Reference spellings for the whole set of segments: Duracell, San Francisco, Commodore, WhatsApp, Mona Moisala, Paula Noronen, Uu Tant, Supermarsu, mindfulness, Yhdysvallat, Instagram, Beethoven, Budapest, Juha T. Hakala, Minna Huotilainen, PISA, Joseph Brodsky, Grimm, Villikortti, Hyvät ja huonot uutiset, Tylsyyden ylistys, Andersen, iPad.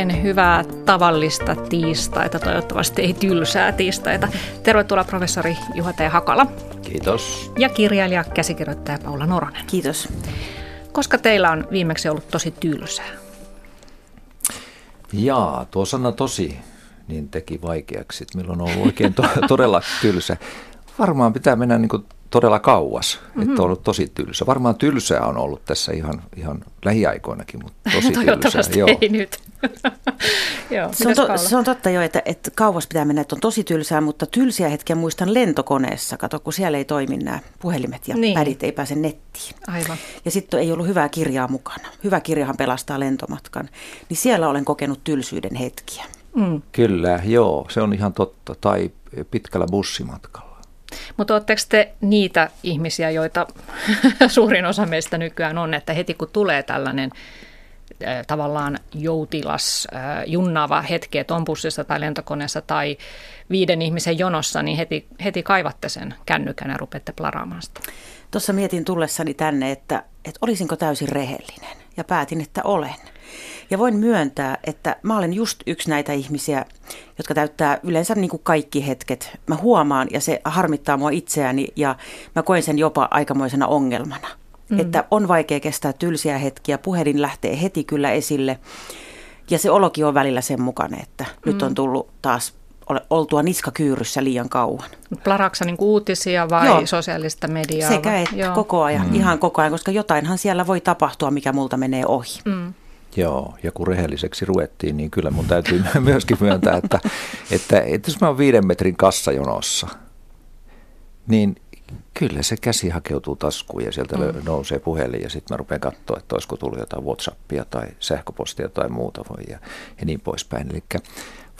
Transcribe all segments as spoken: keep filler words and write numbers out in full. oikein hyvää tavallista tiistaita, toivottavasti ei tylsää tiistaita. Tervetuloa professori Juha T. Hakala. Kiitos. Ja kirjailija, käsikirjoittaja Paula Noronen. Kiitos. Koska teillä on viimeksi ollut tosi tylsää? Jaa, tuo sana tosi niin teki vaikeaksi, että milloin on ollut oikein to- todella tylsä. Varmaan pitää mennä niin kuin todella kauas, mm-hmm. että on ollut tosi tylsä. Varmaan tylsää on ollut tässä ihan, ihan lähiaikoinakin, mutta tosi tylsää. Joo. Ei nyt. Joo. Se, on to, se on totta jo, että, että kauas pitää mennä, että on tosi tylsää, mutta tylsiä hetkiä muistan lentokoneessa. Kato, kun siellä ei toimi nämä puhelimet ja niin. pädit ei pääse nettiin. Aivan. Ja sitten ei ollut hyvää kirjaa mukana. Hyvä kirjahan pelastaa lentomatkan. Niin siellä olen kokenut tylsyyden hetkiä. Mm. Kyllä, joo, se on ihan totta. Tai pitkällä bussimatkalla. Mutta oletteko te niitä ihmisiä, joita suurin osa meistä nykyään on, että heti kun tulee tällainen äh, tavallaan joutilas, äh, junnaava hetki, että on bussissa tai lentokoneessa tai viiden ihmisen jonossa, niin heti, heti kaivatte sen kännykän ja rupeatte plaraamaan sitä? Tuossa mietin tullessani tänne, että, että olisinko täysin rehellinen ja päätin, että olen. Ja voin myöntää, että mä olen just yksi näitä ihmisiä, jotka täyttää yleensä niin kuin kaikki hetket. Mä huomaan ja se harmittaa mua itseäni ja mä koen sen jopa aikamoisena ongelmana. Mm. Että on vaikea kestää tylsiä hetkiä, puhelin lähtee heti kyllä esille ja se olokin on välillä sen mukana, että mm. nyt on tullut taas oltua niskakyyryssä liian kauan. Plaraaksa niin kuin uutisia vai Joo. sosiaalista mediaa? Sekä että Joo. koko ajan, mm. ihan koko ajan, koska jotainhan siellä voi tapahtua, mikä multa menee ohi. Mm. Joo, ja kun rehelliseksi ruvettiin, niin kyllä mun täytyy myöskin myöntää, että, että, että jos mä oon viiden metrin kassajonossa, niin kyllä se käsi hakeutuu taskuun ja sieltä mm. nousee puhelin ja sitten mä rupean katsoa, että olisiko tullut jotain WhatsAppia tai sähköpostia tai muuta voi ja, ja niin poispäin. Eli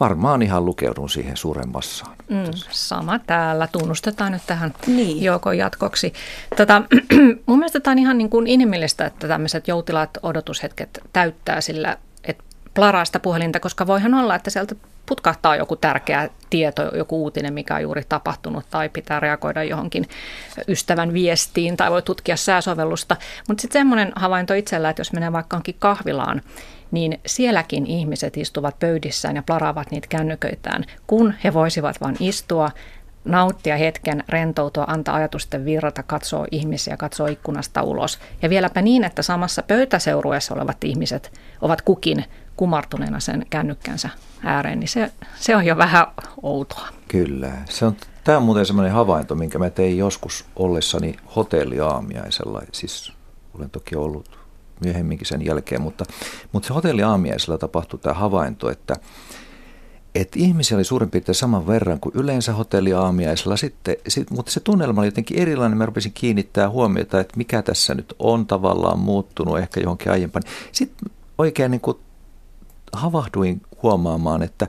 varmaan ihan lukeudun siihen suuren massaan. Mm, sama täällä. Tunnustetaan nyt tähän niin. joukon jatkoksi. Tätä, mun mielestä tämä on ihan niin kuin inhimillistä, että tämmöiset joutilaat odotushetket täyttää sillä, että plaraa sitä puhelinta, koska voihan olla, että sieltä putkahtaa joku tärkeä tieto, joku uutinen, mikä on juuri tapahtunut, tai pitää reagoida johonkin ystävän viestiin, tai voi tutkia sääsovellusta. Mutta sitten semmoinen havainto itsellä, että jos menee vaikka onkin kahvilaan, niin sielläkin ihmiset istuvat pöydissään ja plaraavat niitä kännyköitään, kun he voisivat vain istua, nauttia hetken, rentoutua, antaa ajatusten virrata, katsoa ihmisiä, katsoa ikkunasta ulos. Ja vieläpä niin, että samassa pöytäseurueessa olevat ihmiset ovat kukin kumartuneena sen kännykkänsä ääreen, niin se, se on jo vähän outoa. Kyllä. Se on, tämä on muuten sellainen havainto, minkä mä tein joskus ollessani hotelliaamiaisella. Siis olen toki ollut myöhemminkin sen jälkeen, mutta, mutta se hotelliaamiaisella tapahtui tämä havainto, että, että ihmisiä oli suurin piirtein saman verran kuin yleensä hotelliaamiaisella, sitten, sit, mutta se tunnelma oli jotenkin erilainen. Mä rupesin kiinnittää huomiota, että mikä tässä nyt on tavallaan muuttunut ehkä johonkin aiempaan. Sitten oikein niin kuin havahduin huomaamaan, että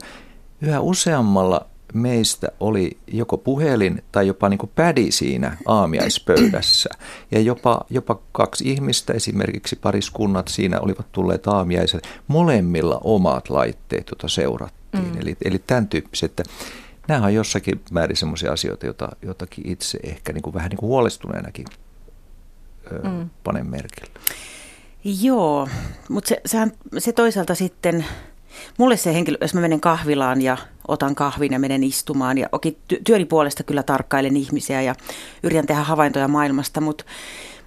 yhä useammalla meistä oli joko puhelin tai jopa niin kuin pädi siinä aamiaispöydässä. Ja jopa, jopa kaksi ihmistä, esimerkiksi pariskunnat siinä olivat tulleet aamiaiselle. Molemmilla omat laitteet, joita seurattiin. Mm. Eli, eli tämän tyyppiset, että nämä on jossakin määrin sellaisia asioita, joita jotakin itse ehkä niin kuin, vähän niin kuin huolestuneenakin ö, mm. panen merkille. Joo, mutta se, sehän, se toisaalta sitten, mulle se henkilö, jos mä menen kahvilaan ja otan kahvin ja menen istumaan, ja oki, ty, työni puolesta kyllä tarkkailen ihmisiä ja yritän tehdä havaintoja maailmasta, mutta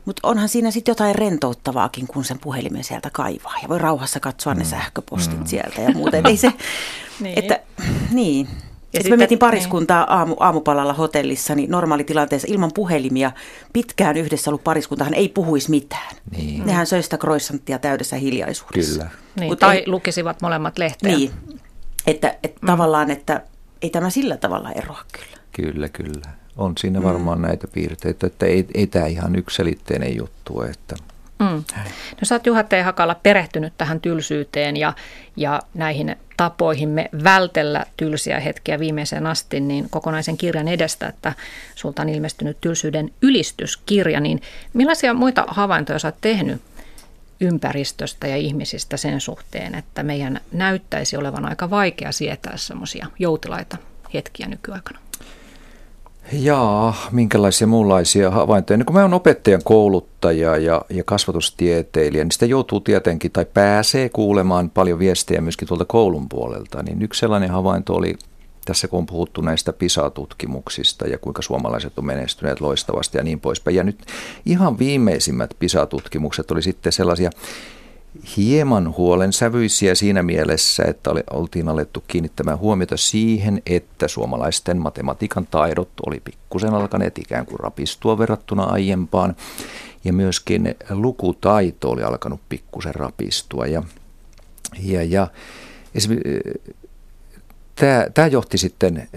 mut onhan siinä sitten jotain rentouttavaakin, kun sen puhelimen sieltä kaivaa ja voi rauhassa katsoa mm. ne sähköpostit mm. sieltä ja muuten. Ei se, niin. Että, niin. Ja sitten mä mietin pariskuntaa aamu, aamupalalla hotellissa, niin normaalitilanteessa ilman puhelimia pitkään yhdessä ollut pariskuntahan ei puhuisi mitään. Niin. Nehän söi sitä croissanttia täydessä hiljaisuudessa. Kyllä. Niin, tai ei, lukisivat molemmat lehteä. Niin, että, että mm. tavallaan, että ei tämä sillä tavalla eroa kyllä. Kyllä, kyllä. On siinä varmaan mm. näitä piirteitä, että ei, ei tämä ihan yksiselitteinen juttu, että... Mm. No sä oot Juha T. Hakala perehtynyt tähän tylsyyteen ja, ja näihin tapoihimme vältellä tylsiä hetkiä viimeiseen asti, niin kokonaisen kirjan edestä, että sulta on ilmestynyt Tylsyyden ylistyskirja, niin millaisia muita havaintoja sä oot tehnyt ympäristöstä ja ihmisistä sen suhteen, että meidän näyttäisi olevan aika vaikea sietää semmoisia joutilaita hetkiä nykyaikana? Jaa, minkälaisia muunlaisia havaintoja. Niin kun mä oon opettajan kouluttaja ja, ja kasvatustieteilijä, niin sitä joutuu tietenkin tai pääsee kuulemaan paljon viestejä myöskin tuolta koulun puolelta. Niin yksi sellainen havainto oli tässä, kun on puhuttu näistä PISA-tutkimuksista ja kuinka suomalaiset on menestyneet loistavasti ja niin poispäin. Ja nyt ihan viimeisimmät PISA-tutkimukset oli sitten sellaisia hieman huolensävyisiä siinä mielessä, että oltiin alettu kiinnittämään huomiota siihen, että suomalaisten matematiikan taidot oli pikkusen alkaneet ikään kuin rapistua verrattuna aiempaan. Ja myöskin lukutaito oli alkanut pikkusen rapistua. Ja, ja, ja tämä, tämä johti sitten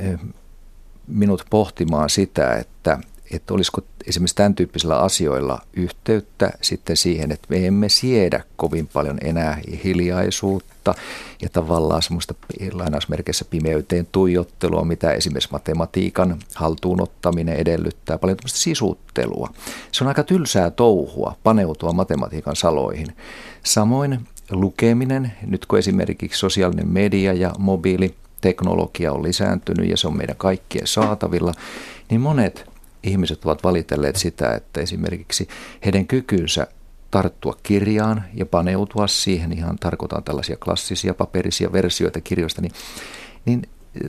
minut pohtimaan sitä, että että olisiko esimerkiksi tämän tyyppisillä asioilla yhteyttä sitten siihen, että me emme siedä kovin paljon enää hiljaisuutta ja tavallaan semmoista lainausmerkeissä pimeyteen tuijottelua, mitä esimerkiksi matematiikan haltuunottaminen edellyttää, paljon tämmöistä sisuttelua. Se on aika tylsää touhua paneutua matematiikan saloihin. Samoin lukeminen, nyt kun esimerkiksi sosiaalinen media ja mobiiliteknologia on lisääntynyt ja se on meidän kaikkien saatavilla, niin monet ihmiset ovat valitelleet sitä, että esimerkiksi heidän kykynsä tarttua kirjaan ja paneutua siihen, ihan tarkoitan tällaisia klassisia paperisia versioita kirjoista, niin, niin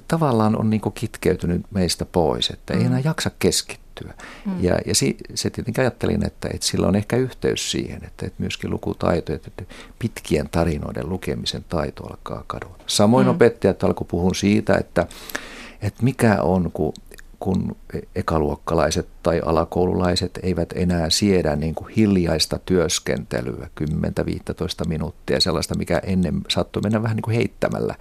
tavallaan on niin kuin kitkeytynyt meistä pois, että ei enää jaksa keskittyä. Mm. Ja, ja si, se tietenkin ajattelin, että, että sillä on ehkä yhteys siihen, että, että myöskin lukutaito, että pitkien tarinoiden lukemisen taito alkaa kadota. Samoin mm. opettajat alkoi puhua siitä, että, että mikä on, kun kun ekaluokkalaiset tai alakoululaiset eivät enää siedä niin kuin hiljaista työskentelyä, kymmenen viisitoista minuuttia, sellaista, mikä ennen saattoi mennä vähän niin kuin heittämällä,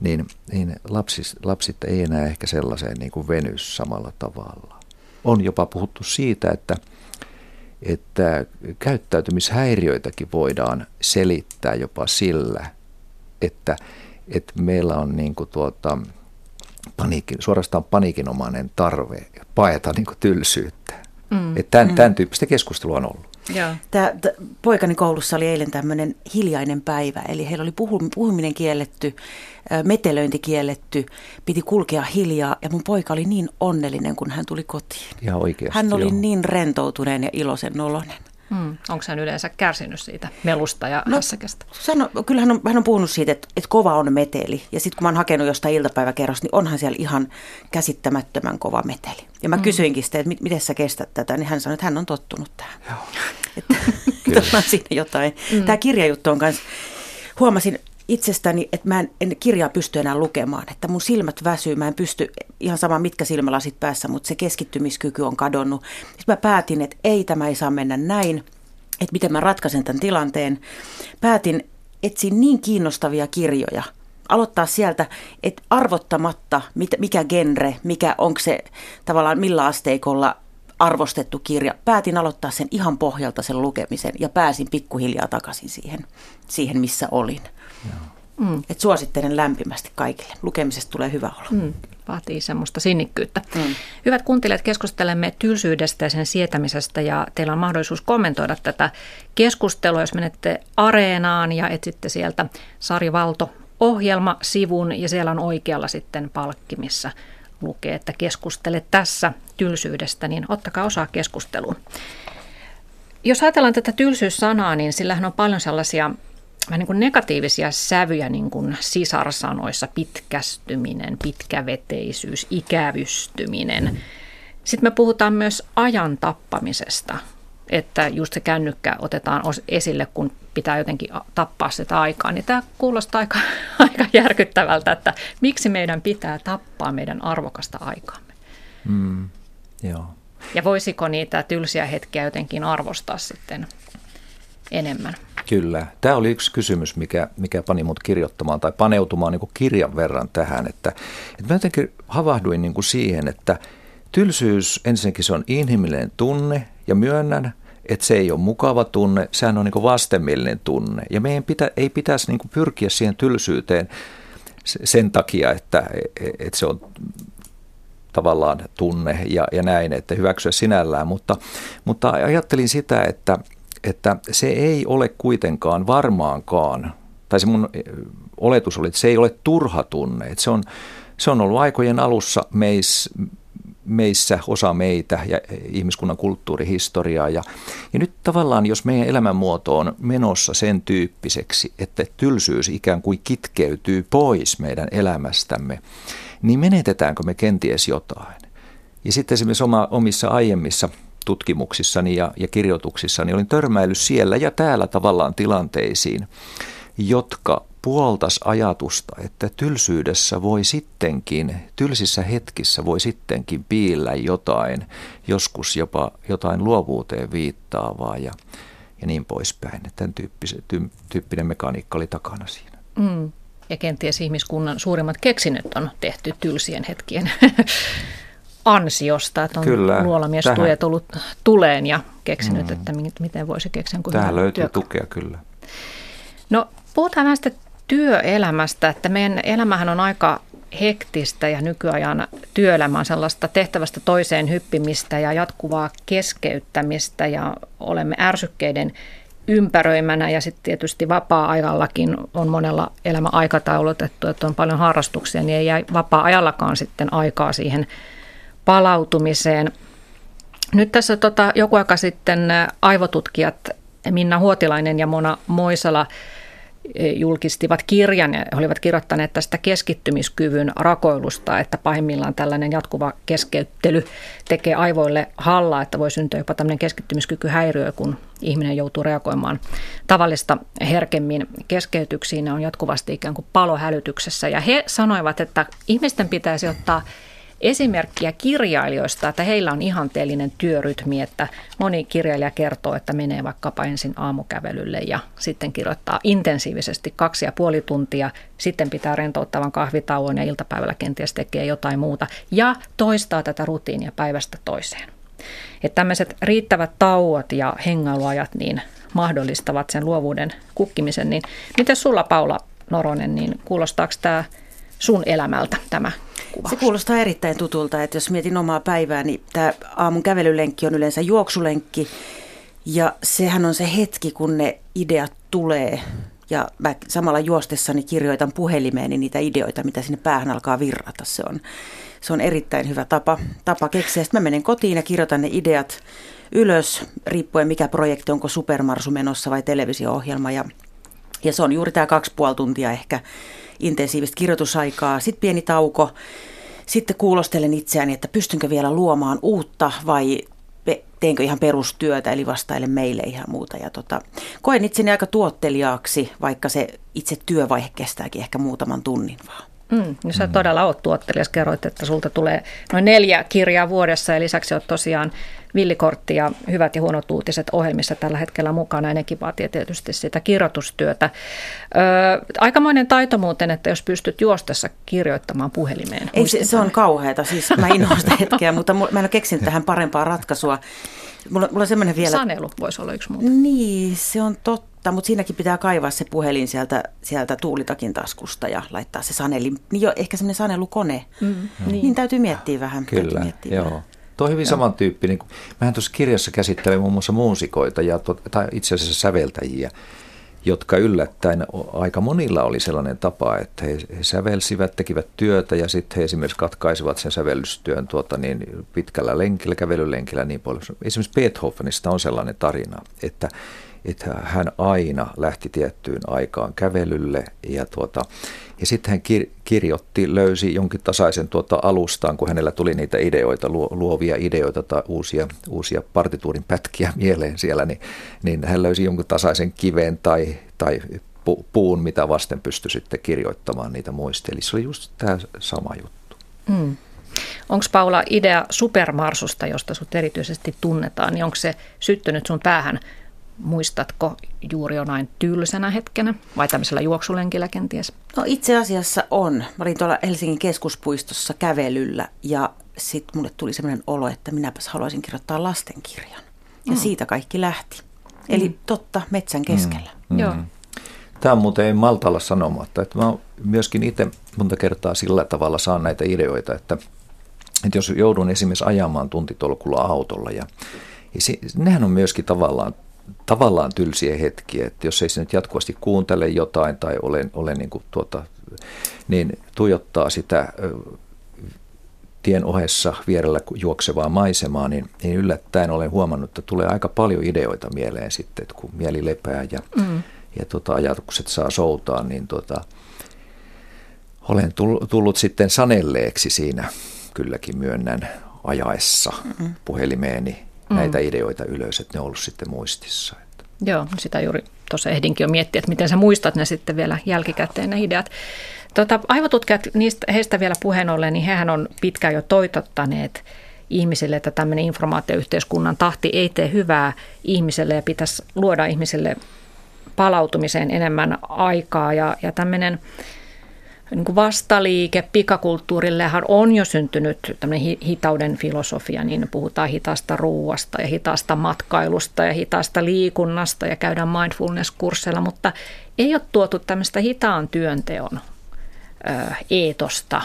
niin, niin lapsis, lapsit ei enää ehkä sellaiseen niin kuin veny samalla tavalla. On jopa puhuttu siitä, että, että käyttäytymishäiriöitäkin voidaan selittää jopa sillä, että, että meillä on niin kuin tuota... Paniikin, suorastaan paniikinomainen tarve paeta niin kuin tylsyyttä. Mm. Että tämän, mm. tämän tyyppistä keskustelua on ollut. Tämä, t- poikani koulussa oli eilen tämmöinen hiljainen päivä, eli heillä oli puhum- puhuminen kielletty, metelöinti kielletty, piti kulkea hiljaa ja mun poika oli niin onnellinen, kun hän tuli kotiin. Ja oikeasti, hän oli joo. niin rentoutuneen ja iloisen oloinen. Mm. Onko hän yleensä kärsinyt siitä melusta ja no, hässäkästä? Sano, kyllä hän on, hän on puhunut siitä, että, että kova on meteli. Ja sitten kun mä oon hakenut jostain iltapäiväkerrosta, niin onhan siellä ihan käsittämättömän kova meteli. Ja mä mm. kysyinkin sitä, että mit, miten sä kestät tätä, niin hän sanoi, että hän on tottunut tähän. Että on siinä jotain. Mm. Tämä kirjajuttu on kanssa. Huomasin itsestäni, että mä en, en kirjaa pysty enää lukemaan. Että mun silmät väsyy, mä en pysty, ihan sama mitkä silmälasit päässä, mutta se keskittymiskyky on kadonnut. Sitten mä päätin, että ei, tämä ei saa mennä näin, että miten mä ratkaisen tämän tilanteen. Päätin etsiä niin kiinnostavia kirjoja, aloittaa sieltä, että arvottamatta, mit, mikä genre, mikä onko se tavallaan millä asteikolla arvostettu kirja. Päätin aloittaa sen ihan pohjalta sen lukemisen ja pääsin pikkuhiljaa takaisin siihen, siihen missä olin. Mm. Et suosittelen lämpimästi kaikille. Lukemisesta tulee hyvä olo. Mm. Vaatii semmoista sinnikkyyttä. Mm. Hyvät kuuntelijat, keskustelemme tylsyydestä ja sen sietämisestä ja teillä on mahdollisuus kommentoida tätä keskustelua, jos menette Areenaan ja etsitte sieltä Sari Valto-ohjelmasivun ja siellä on oikealla sitten palkki, missä lukee, että keskustele tässä tylsyydestä, niin ottakaa osaa keskusteluun. Jos ajatellaan tätä tylsyyssanaa, niin sillähän on paljon sellaisia niin kuin negatiivisia sävyjä niin kuin sisarsanoissa, pitkästyminen, pitkäveteisyys, ikävystyminen. Sitten me puhutaan myös ajan tappamisesta, että just se kännykkä otetaan esille, kun pitää jotenkin tappaa sitä aikaa. Niin tämä kuulostaa aika, aika järkyttävältä, että miksi meidän pitää tappaa meidän arvokasta aikaamme. Mm, joo. Ja voisiko niitä tylsiä hetkiä jotenkin arvostaa sitten enemmän? Kyllä. Tämä oli yksi kysymys, mikä, mikä pani mut kirjoittamaan tai paneutumaan niin kuin kirjan verran tähän. Että, että mä jotenkin havahduin niin kuin siihen, että tylsyys ensinnäkin se on inhimillinen tunne ja myönnän, että se ei ole mukava tunne. Sehän on niin kuin vastenmielinen tunne ja meidän pitä, ei pitäisi niin kuin pyrkiä siihen tylsyyteen sen takia, että, että se on tavallaan tunne ja, ja näin, että hyväksyä sinällään. Mutta, mutta ajattelin sitä, että että se ei ole kuitenkaan varmaankaan, tai se mun oletus oli, että se ei ole turha tunne. Että se on, se on ollut aikojen alussa meis, meissä osa meitä ja ihmiskunnan kulttuurihistoriaa. Ja, ja nyt tavallaan, jos meidän elämänmuoto on menossa sen tyyppiseksi, että tylsyys ikään kuin kitkeytyy pois meidän elämästämme, niin menetetäänkö me kenties jotain? Ja sitten esimerkiksi oma, omissa aiemmissa tutkimuksissani ja, ja kirjoituksissani olin törmäillyt siellä ja täällä tavallaan tilanteisiin, jotka puoltas ajatusta, että tylsyydessä voi sittenkin, tylsissä hetkissä voi sittenkin piillä jotain, joskus jopa jotain luovuuteen viittaavaa ja, ja niin poispäin. Tämän tyyppinen mekaniikka oli takana siinä. Mm. Ja kenties ihmiskunnan suurimmat keksinnöt on tehty tylsien hetkien ansiosta, että on Kyllä, luolamies tähän. tullut tuleen ja keksinyt, mm. että miten voisi keksiä. Tähän löytyy työkalu. Tukea, kyllä. No, puhutaan näistä työelämästä, että meidän elämähän on aika hektistä ja nykyajan työelämä on sellaista tehtävästä toiseen hyppimistä ja jatkuvaa keskeyttämistä ja olemme ärsykkeiden ympäröimänä ja sitten tietysti vapaa-ajallakin on monella elämä aikataulutettu, että on paljon harrastuksia, niin ei jää vapaa-ajallakaan sitten aikaa siihen palautumiseen. Nyt tässä tota, joku aika sitten aivotutkijat Minna Huotilainen ja Mona Moisala julkistivat kirjan ja olivat kirjoittaneet tästä keskittymiskyvyn rakoilusta, että pahimmillaan tällainen jatkuva keskeyttely tekee aivoille hallaa, että voi syntyä jopa tämmöinen keskittymiskykyhäiriö, kun ihminen joutuu reagoimaan tavallista herkemmin keskeytyksiin ja on jatkuvasti ikään kuin palohälytyksessä. Ja he sanoivat, että ihmisten pitäisi ottaa esimerkkiä kirjailijoista, että heillä on ihanteellinen työrytmi, että moni kirjailija kertoo, että menee vaikkapa ensin aamukävelylle ja sitten kirjoittaa intensiivisesti kaksi ja puoli tuntia, sitten pitää rentouttavan kahvitauon ja iltapäivällä kenties tekee jotain muuta ja toistaa tätä rutiinia päivästä toiseen. Että tämmöiset riittävät tauot ja hengailuajat niin mahdollistavat sen luovuuden kukkimisen. Niin miten sulla, Paula Noronen, niin kuulostaako tämä sun elämältä tämä kuvaus? Se kuulostaa erittäin tutulta, että jos mietin omaa päivää, niin tämä aamun kävelylenkki on yleensä juoksulenkki ja sehän on se hetki, kun ne ideat tulee ja mä samalla juostessani kirjoitan puhelimeeni niitä ideoita, mitä sinne päähän alkaa virrata. Se on, se on erittäin hyvä tapa, tapa keksiä. Sitten mä menen kotiin ja kirjoitan ne ideat ylös, riippuen mikä projekti, onko Supermarsu menossa vai televisio-ohjelma ja, ja se on juuri tämä kaksi puoli tuntia ehkä intensiivistä kirjoitusaikaa, sitten pieni tauko, sitten kuulostelen itseäni, että pystynkö vielä luomaan uutta vai teenkö ihan perustyötä, eli vastaile meille ihan muuta. Ja tota, koen itseni aika tuottelijaaksi, vaikka se itse työvaihe kestääkin ehkä muutaman tunnin vaan. Mm, no sä todella oot tuottelias, kerroit, että sulta tulee noin neljä kirjaa vuodessa ja lisäksi oot tosiaan Villikortti ja Hyvät ja huonot uutiset ohjelmissa tällä hetkellä mukana. Nekin vaatii tietysti sitä kirjoitustyötä. Öö, aikamoinen taito muuten, että jos pystyt juostessa kirjoittamaan puhelimeen. Ei, se, se on kauheata, siis mä innoan sitä hetkeä, mutta mä en ole keksinyt tähän parempaa ratkaisua. Mulla, mulla on semmoinen vielä... Sanelu voisi olla yksi muuten. Niin, se on totta. Mutta siinäkin pitää kaivaa se puhelin sieltä, sieltä tuulitakin taskusta ja laittaa se saneli. Niin jo, ehkä semmoinen sanelukone. Mm. Niin. niin täytyy miettiä vähän. Kyllä, miettiä joo. Vähän. Tuo on hyvin joo. samantyyppinen. Mähän tuossa kirjassa käsittelen muun muassa muusikoita ja to, tai itse asiassa säveltäjiä, jotka yllättäen aika monilla oli sellainen tapa, että he, he sävelsivät, tekivät työtä ja sitten he esimerkiksi katkaisivat sen sävellystyön tuota, niin pitkällä lenkillä, kävelylenkillä niin paljon. Esimerkiksi Beethovenista on sellainen tarina, että että hän aina lähti tiettyyn aikaan kävelylle ja, tuota, ja sitten hän kir- kirjoitti, löysi jonkin tasaisen tuota alustaan, kun hänellä tuli niitä ideoita, luovia ideoita tai uusia, uusia partituurin pätkiä mieleen siellä, niin, niin hän löysi jonkin tasaisen kiven tai, tai pu- puun, mitä vasten pystyi sitten kirjoittamaan niitä muistia. Eli se oli just tämä sama juttu. Mm. Onko, Paula, idea Supermarsusta, josta sut erityisesti tunnetaan, niin onko se syttynyt sun päähän? Muistatko juuri jonain tylsänä hetkenä vai tämmöisellä juoksulenkillä kenties? No itse asiassa on. Mä olin tuolla Helsingin keskuspuistossa kävelyllä ja sitten mulle tuli semmoinen olo, että minäpäs haluaisin kirjoittaa lastenkirjan. Ja mm. siitä kaikki lähti. Eli mm. totta, metsän keskellä. Mm. Mm. Joo. Tämä on muuten, en malta olla sanomatta, että mä myöskin itse monta kertaa sillä tavalla saan näitä ideoita, että, että jos joudun esimerkiksi ajamaan tuntitolkulla autolla ja, ja se, nehän on myöskin tavallaan tavallaan tylsiä hetkiä, että jos ei se nyt jatkuvasti kuuntele jotain tai ole, ole niin, kuin tuota, niin tuijottaa sitä tien ohessa vierellä juoksevaa maisemaa, niin, niin yllättäen olen huomannut, että tulee aika paljon ideoita mieleen sitten, että kun mieli lepää ja, mm. ja tota, ajatukset saa soutaa, niin tota, olen tullut sitten sanelleeksi siinä, kylläkin myönnän, ajaessa Mm-mm. puhelimeeni näitä Mm-mm. ideoita ylös, että ne on ollut sitten muistissa. Joo, sitä juuri tuossa ehdinkin jo miettiä, että miten sä muistat ne sitten vielä jälkikäteen ne ideat. Tota, aivotutkijat, niistä, heistä vielä puheen ollen, niin hehän on pitkään jo toitottaneet ihmisille, että tämmöinen informaatioyhteiskunnan tahti ei tee hyvää ihmiselle ja pitäisi luoda ihmiselle palautumiseen enemmän aikaa. Ja, ja tämmöinen niin kuin vastaliike pikakulttuurillehan on jo syntynyt tämmöinen hitauden filosofia, niin puhutaan hitaasta ruuasta ja hitaasta matkailusta ja hitaasta liikunnasta ja käydään mindfulness-kursseilla, mutta ei ole tuotu tämmöistä hitaan työnteon ö, eetosta,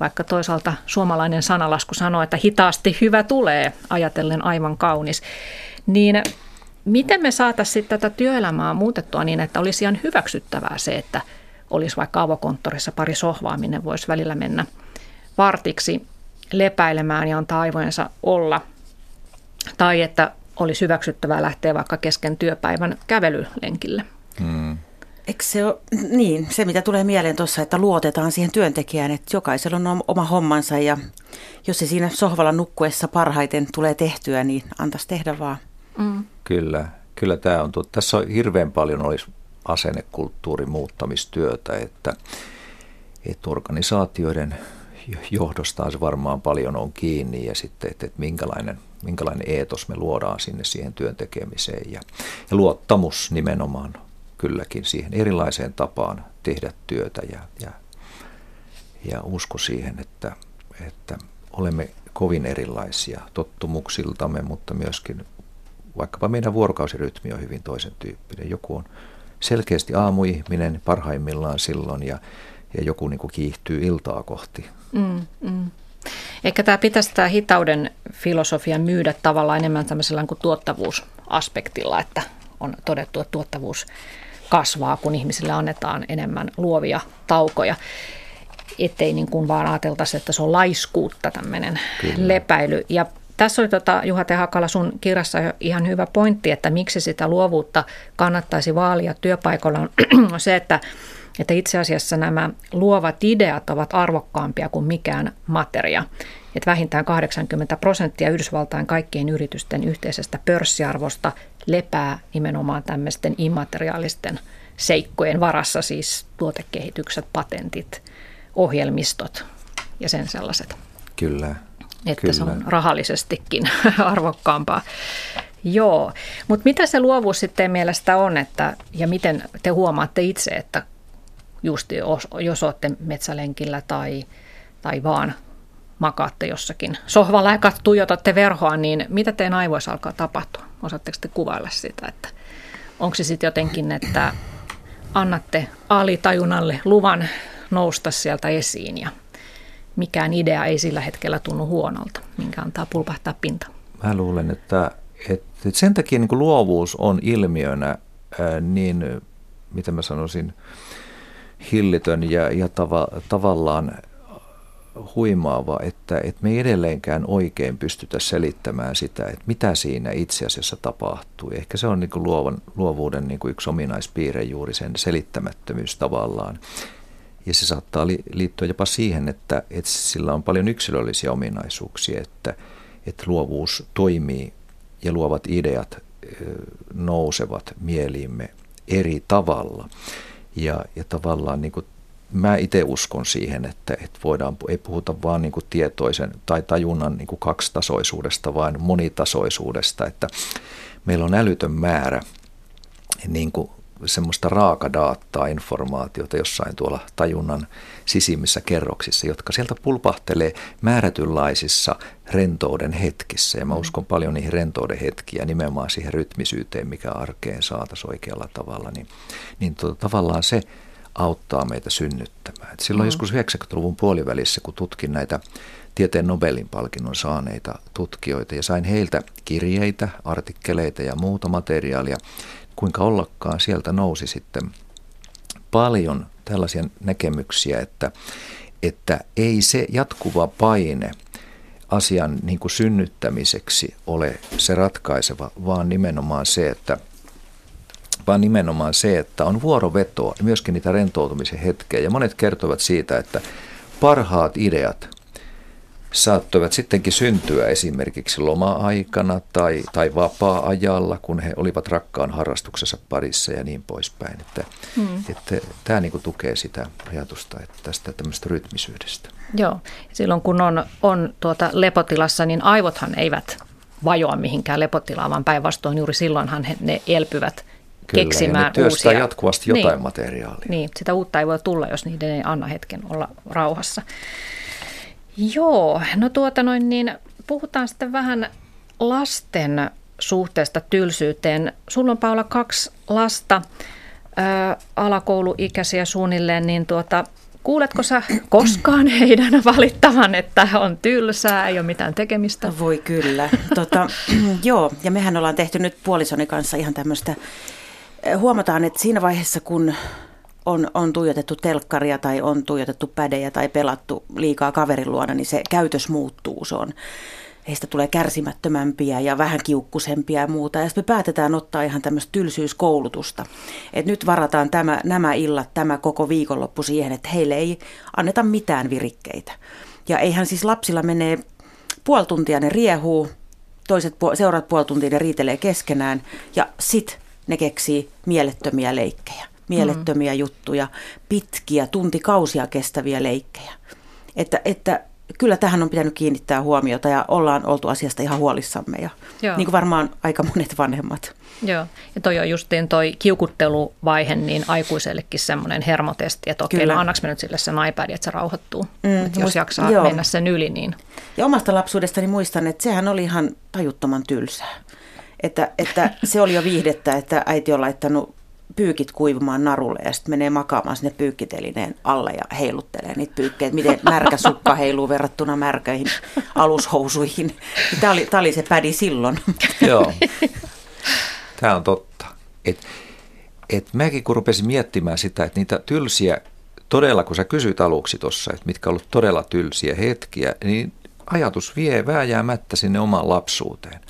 vaikka toisaalta suomalainen sanalasku sanoo, että hitaasti hyvä tulee, ajatellen aivan kaunis, niin miten me saataisiin tätä työelämää muutettua niin, että olisi ihan hyväksyttävää se, että olisi vaikka avokonttorissa pari sohvaa, minne voisi välillä mennä vartiksi lepäilemään ja antaa aivojensa olla. Tai että olisi hyväksyttävää lähteä vaikka kesken työpäivän kävelylenkille. Mm. Eikö se ole niin, se mitä tulee mieleen tuossa, että luotetaan siihen työntekijään, että jokaisella on oma hommansa ja jos se siinä sohvalla nukkuessa parhaiten tulee tehtyä, niin antaisi tehdä vaan. Mm. Kyllä, kyllä tämä on. Tässä on hirveän paljon olisi asennekulttuurin muuttamistyötä, että, että organisaatioiden johdostaan se varmaan paljon on kiinni ja sitten, että, että minkälainen, minkälainen eetos me luodaan sinne siihen työn tekemiseen ja, ja luottamus nimenomaan kylläkin siihen erilaiseen tapaan tehdä työtä ja, ja, ja usko siihen, että, että olemme kovin erilaisia tottumuksiltamme, mutta myöskin vaikkapa meidän vuorokausirytmi on hyvin toisen tyyppinen. Joku on selkeästi aamuihminen parhaimmillaan silloin ja, ja joku niin kuin kiihtyy iltaa kohti. Mm, mm. Ehkä tämä pitäisi tämä hitauden filosofia myydä tavallaan enemmän tämmöisellä kuin tuottavuusaspektilla, että on todettu, että tuottavuus kasvaa, kun ihmisille annetaan enemmän luovia taukoja. Ettei niin kuin vaan ajateltaisi, että se on laiskuutta tämmöinen Kyllä. lepäily. Ja tässä oli tuota, Juha T. Hakala sun kirjassa ihan hyvä pointti, että miksi sitä luovuutta kannattaisi vaalia työpaikalla on se, että, että itse asiassa nämä luovat ideat ovat arvokkaampia kuin mikään materia. Et vähintään kahdeksankymmentä prosenttia Yhdysvaltain kaikkien yritysten yhteisestä pörssiarvosta lepää nimenomaan tämmöisten immateriaalisten seikkojen varassa, siis tuotekehitykset, patentit, ohjelmistot ja sen sellaiset. Kyllä. Että Kyllä. se on rahallisestikin arvokkaampaa. Joo, mutta mitä se luovuus sitten mielestä on, että, ja miten te huomaatte itse, että just jos olette metsälenkillä tai, tai vaan makaatte jossakin sohvalla ja tuijotatte verhoa, niin mitä teidän aivoissa alkaa tapahtua? Osaatteko te kuvailla sitä, että onko se sitten jotenkin, että annatte alitajunnalle luvan nousta sieltä esiin ja mikään idea ei sillä hetkellä tunnu huonolta, minkä antaa pulpahtaa pinta. Mä luulen, että, että sen takia niin kuin luovuus on ilmiönä niin, mitä mä sanoisin, hillitön ja, ja tava, tavallaan huimaava, että, että me ei edelleenkään oikein pystytä selittämään sitä, että mitä siinä itse asiassa tapahtuu. Ehkä se on niin kuin luovan, luovuuden niin kuin yksi ominaispiirre juuri sen selittämättömyys tavallaan. Ja se saattaa liittyä jopa siihen, että, että sillä on paljon yksilöllisiä ominaisuuksia, että, että luovuus toimii ja luovat ideat nousevat mieliimme eri tavalla. Ja, ja tavallaan niin kuin, mä itse uskon siihen, että, että voidaan, ei puhuta vaan niin kuin tietoisen tai tajunnan niin kuin kaksitasoisuudesta, vaan monitasoisuudesta, että meillä on älytön määrä niin kuin semmoista raakadaattaa informaatiota jossain tuolla tajunnan sisimmissä kerroksissa, jotka sieltä pulpahtelee määrätynlaisissa rentouden hetkissä. Ja mä uskon paljon niihin rentouden hetkiä, nimenomaan siihen rytmisyyteen, mikä arkeen saataisiin oikealla tavalla. Niin, niin to, tavallaan se auttaa meitä synnyttämään. Et silloin mm. joskus yhdeksänkymmentäluvun puolivälissä, kun tutkin näitä tieteen Nobelin palkinnon saaneita tutkijoita ja sain heiltä kirjeitä, artikkeleita ja muuta materiaalia, kuinka ollakaan sieltä nousi sitten paljon tällaisia näkemyksiä, että, että ei se jatkuva paine asian niin kuin synnyttämiseksi ole se ratkaiseva, vaan nimenomaan se, että, vaan nimenomaan se, että on vuorovetoa ja myöskin niitä rentoutumisen hetkiä. Ja monet kertovat siitä, että parhaat ideat saattoivat sittenkin syntyä esimerkiksi loma-aikana tai, tai vapaa-ajalla, kun he olivat rakkaan harrastuksensa parissa ja niin poispäin. Että, hmm. että, tämä niin kuin tukee sitä ajatusta että tästä tämmöistä rytmisyydestä. Joo, silloin kun on, on tuota lepotilassa, niin aivothan eivät vajoa mihinkään lepotilaan, vaan päinvastoin juuri silloinhan he, ne elpyvät Kyllä, keksimään uusia. Työstää jatkuvasti jotain niin, materiaalia. Niin, sitä uutta ei voi tulla, jos niiden ei anna hetken olla rauhassa. Joo, no tuota noin niin, puhutaan sitten vähän lasten suhteesta tylsyyteen. Sulla on Paula kaksi lasta, ää, alakouluikäisiä suunnilleen, niin tuota, kuuletko sä koskaan heidän valittavan, että on tylsää, ei ole mitään tekemistä? Voi kyllä, tota, joo, ja mehän ollaan tehty nyt puolisoni kanssa ihan tämmöistä, huomataan, että siinä vaiheessa kun... On, on tuijotettu telkkaria tai on tuijotettu pädejä tai pelattu liikaa kaverin luona, niin se käytös muuttuu. Se on, heistä tulee kärsimättömämpiä ja vähän kiukkusempia ja muuta. Ja sitten me päätetään ottaa ihan tämmöistä tylsyyskoulutusta. Et nyt varataan tämä, nämä illat, tämä koko viikonloppu siihen, että heille ei anneta mitään virikkeitä. Ja eihän siis lapsilla menee puoli tuntia ne riehuu, toiset puol- seuraat puoli tuntia ne riitelee keskenään ja sit ne keksii mielettömiä leikkejä. Mielettömiä mm. juttuja, pitkiä, tuntikausia kestäviä leikkejä. Että, että kyllä tähän on pitänyt kiinnittää huomiota ja ollaan oltu asiasta ihan huolissamme ja Joo. niin kuin varmaan aika monet vanhemmat. Joo, ja toi on justiin toi kiukutteluvaihe niin aikuisellekin semmoinen hermotesti, että okei, no annaks mä nyt sille sen iPadin, että se rauhoittuu, mm, että jos muist, jaksaa jo. mennä sen yli. Niin. Ja omasta lapsuudestani muistan, että sehän oli ihan tajuttoman tylsää, että, että se oli jo viihdettä, että äiti on laittanut pyykit kuivumaan narulle ja sitten menee makaamaan sinne pyykkitelineen alle ja heiluttelee niitä pyykkejä, miten märkä sukka heiluu verrattuna märkäihin alushousuihin. Tämä oli, tämä oli se pädi silloin. Joo, tämä on totta. Et, et mäkin kun rupesin miettimään sitä, että niitä tylsiä, todella kun sä kysyt aluksi tuossa, että mitkä on ollut todella tylsiä hetkiä, niin ajatus vie vääjäämättä sinne omaan lapsuuteen.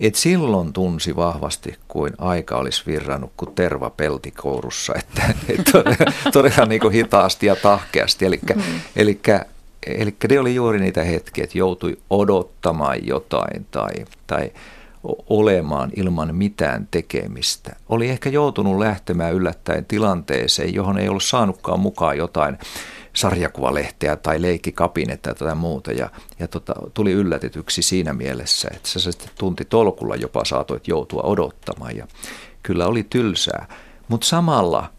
Et silloin tunsi vahvasti, kuin aika olisi virrannut kuin terva peltikourussa, että et todella, todella niin hitaasti ja tahkeasti. Elikkä, mm. elikkä, elikkä ne oli juuri niitä hetkiä, että joutui odottamaan jotain tai, tai olemaan ilman mitään tekemistä. Oli ehkä joutunut lähtemään yllättäen tilanteeseen, johon ei ollut saanutkaan mukaan jotain sarjakuvalehteä tai leikkikabinetta tai muuta, ja, ja tota, tuli yllätetyksi siinä mielessä, että sä sitten tunti tolkulla jopa saatoit joutua odottamaan, ja kyllä oli tylsää. Mutta samalla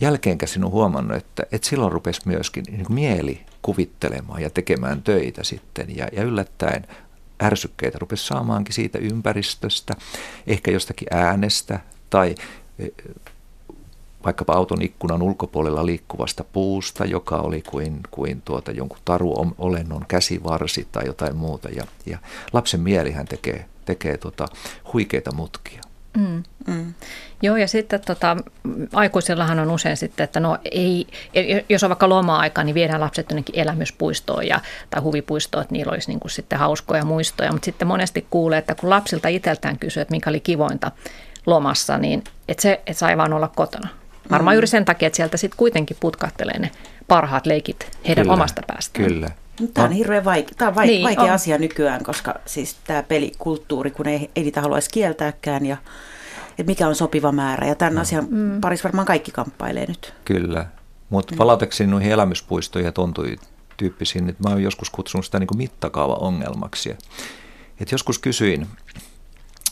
jälkeenkäsin on huomannut, että et silloin rupesi myöskin niin kuin mieli kuvittelemaan ja tekemään töitä sitten, ja, ja yllättäen ärsykkeitä rupesi saamaankin siitä ympäristöstä, ehkä jostakin äänestä tai vaikkapa auton ikkunan ulkopuolella liikkuvasta puusta, joka oli kuin, kuin tuota, jonkun taruolennon käsivarsi tai jotain muuta. Ja, ja lapsen mielihän tekee, tekee tota huikeita mutkia. Mm, mm. Joo, ja sitten tota, aikuisillahan on usein sitten, että no ei, jos on vaikka loma-aika, niin viedään lapset jonnekin elämyspuistoon ja, tai huvipuistoon, että niillä olisi niin kuin sitten hauskoja muistoja. Mutta sitten monesti kuulee, että kun lapsilta itseltään kysyy, että mikä oli kivointa lomassa, niin että se et sai vaan olla kotona. Varmaan juuri sen takia, että sieltä sitten kuitenkin putkahtelee ne parhaat leikit heidän kyllä, omasta päästään. Kyllä. Tämä on hirveän vaike- tämä on vaike- niin, vaikea on. asia nykyään, koska siis tämä pelikulttuuri, kun ei, ei niitä haluaisi kieltääkään, ja, että mikä on sopiva määrä. Ja tämän no. asian mm. parissa varmaan kaikki kamppailee nyt. Kyllä, mutta palauteksi noihin elämyspuistoihin ja tuntui tyyppisiin, että mä oon joskus kutsunut sitä niin kuin mittakaavaongelmaksi. Et joskus kysyin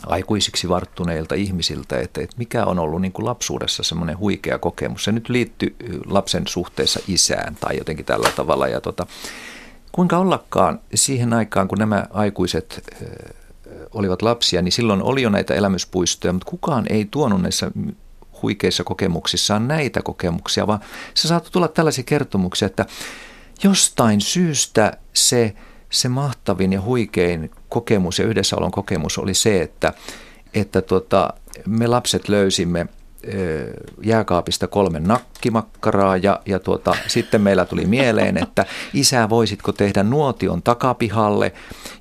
aikuisiksi varttuneilta ihmisiltä, että, että mikä on ollut niin kuin lapsuudessa semmoinen huikea kokemus. Se nyt liittyy lapsen suhteessa isään tai jotenkin tällä tavalla. Ja tota, kuinka ollakaan siihen aikaan, kun nämä aikuiset ö, olivat lapsia, niin silloin oli jo näitä elämyspuistoja, mutta kukaan ei tuonut näissä huikeissa kokemuksissaan näitä kokemuksia, vaan se saattoi tulla tällaisia kertomuksia, että jostain syystä se Se mahtavin ja huikein kokemus ja yhdessäolon kokemus oli se, että, että tuota, me lapset löysimme jääkaapista kolme nakkimakkaraa ja, ja tuota, sitten meillä tuli mieleen, että isä, voisitko tehdä nuotion takapihalle,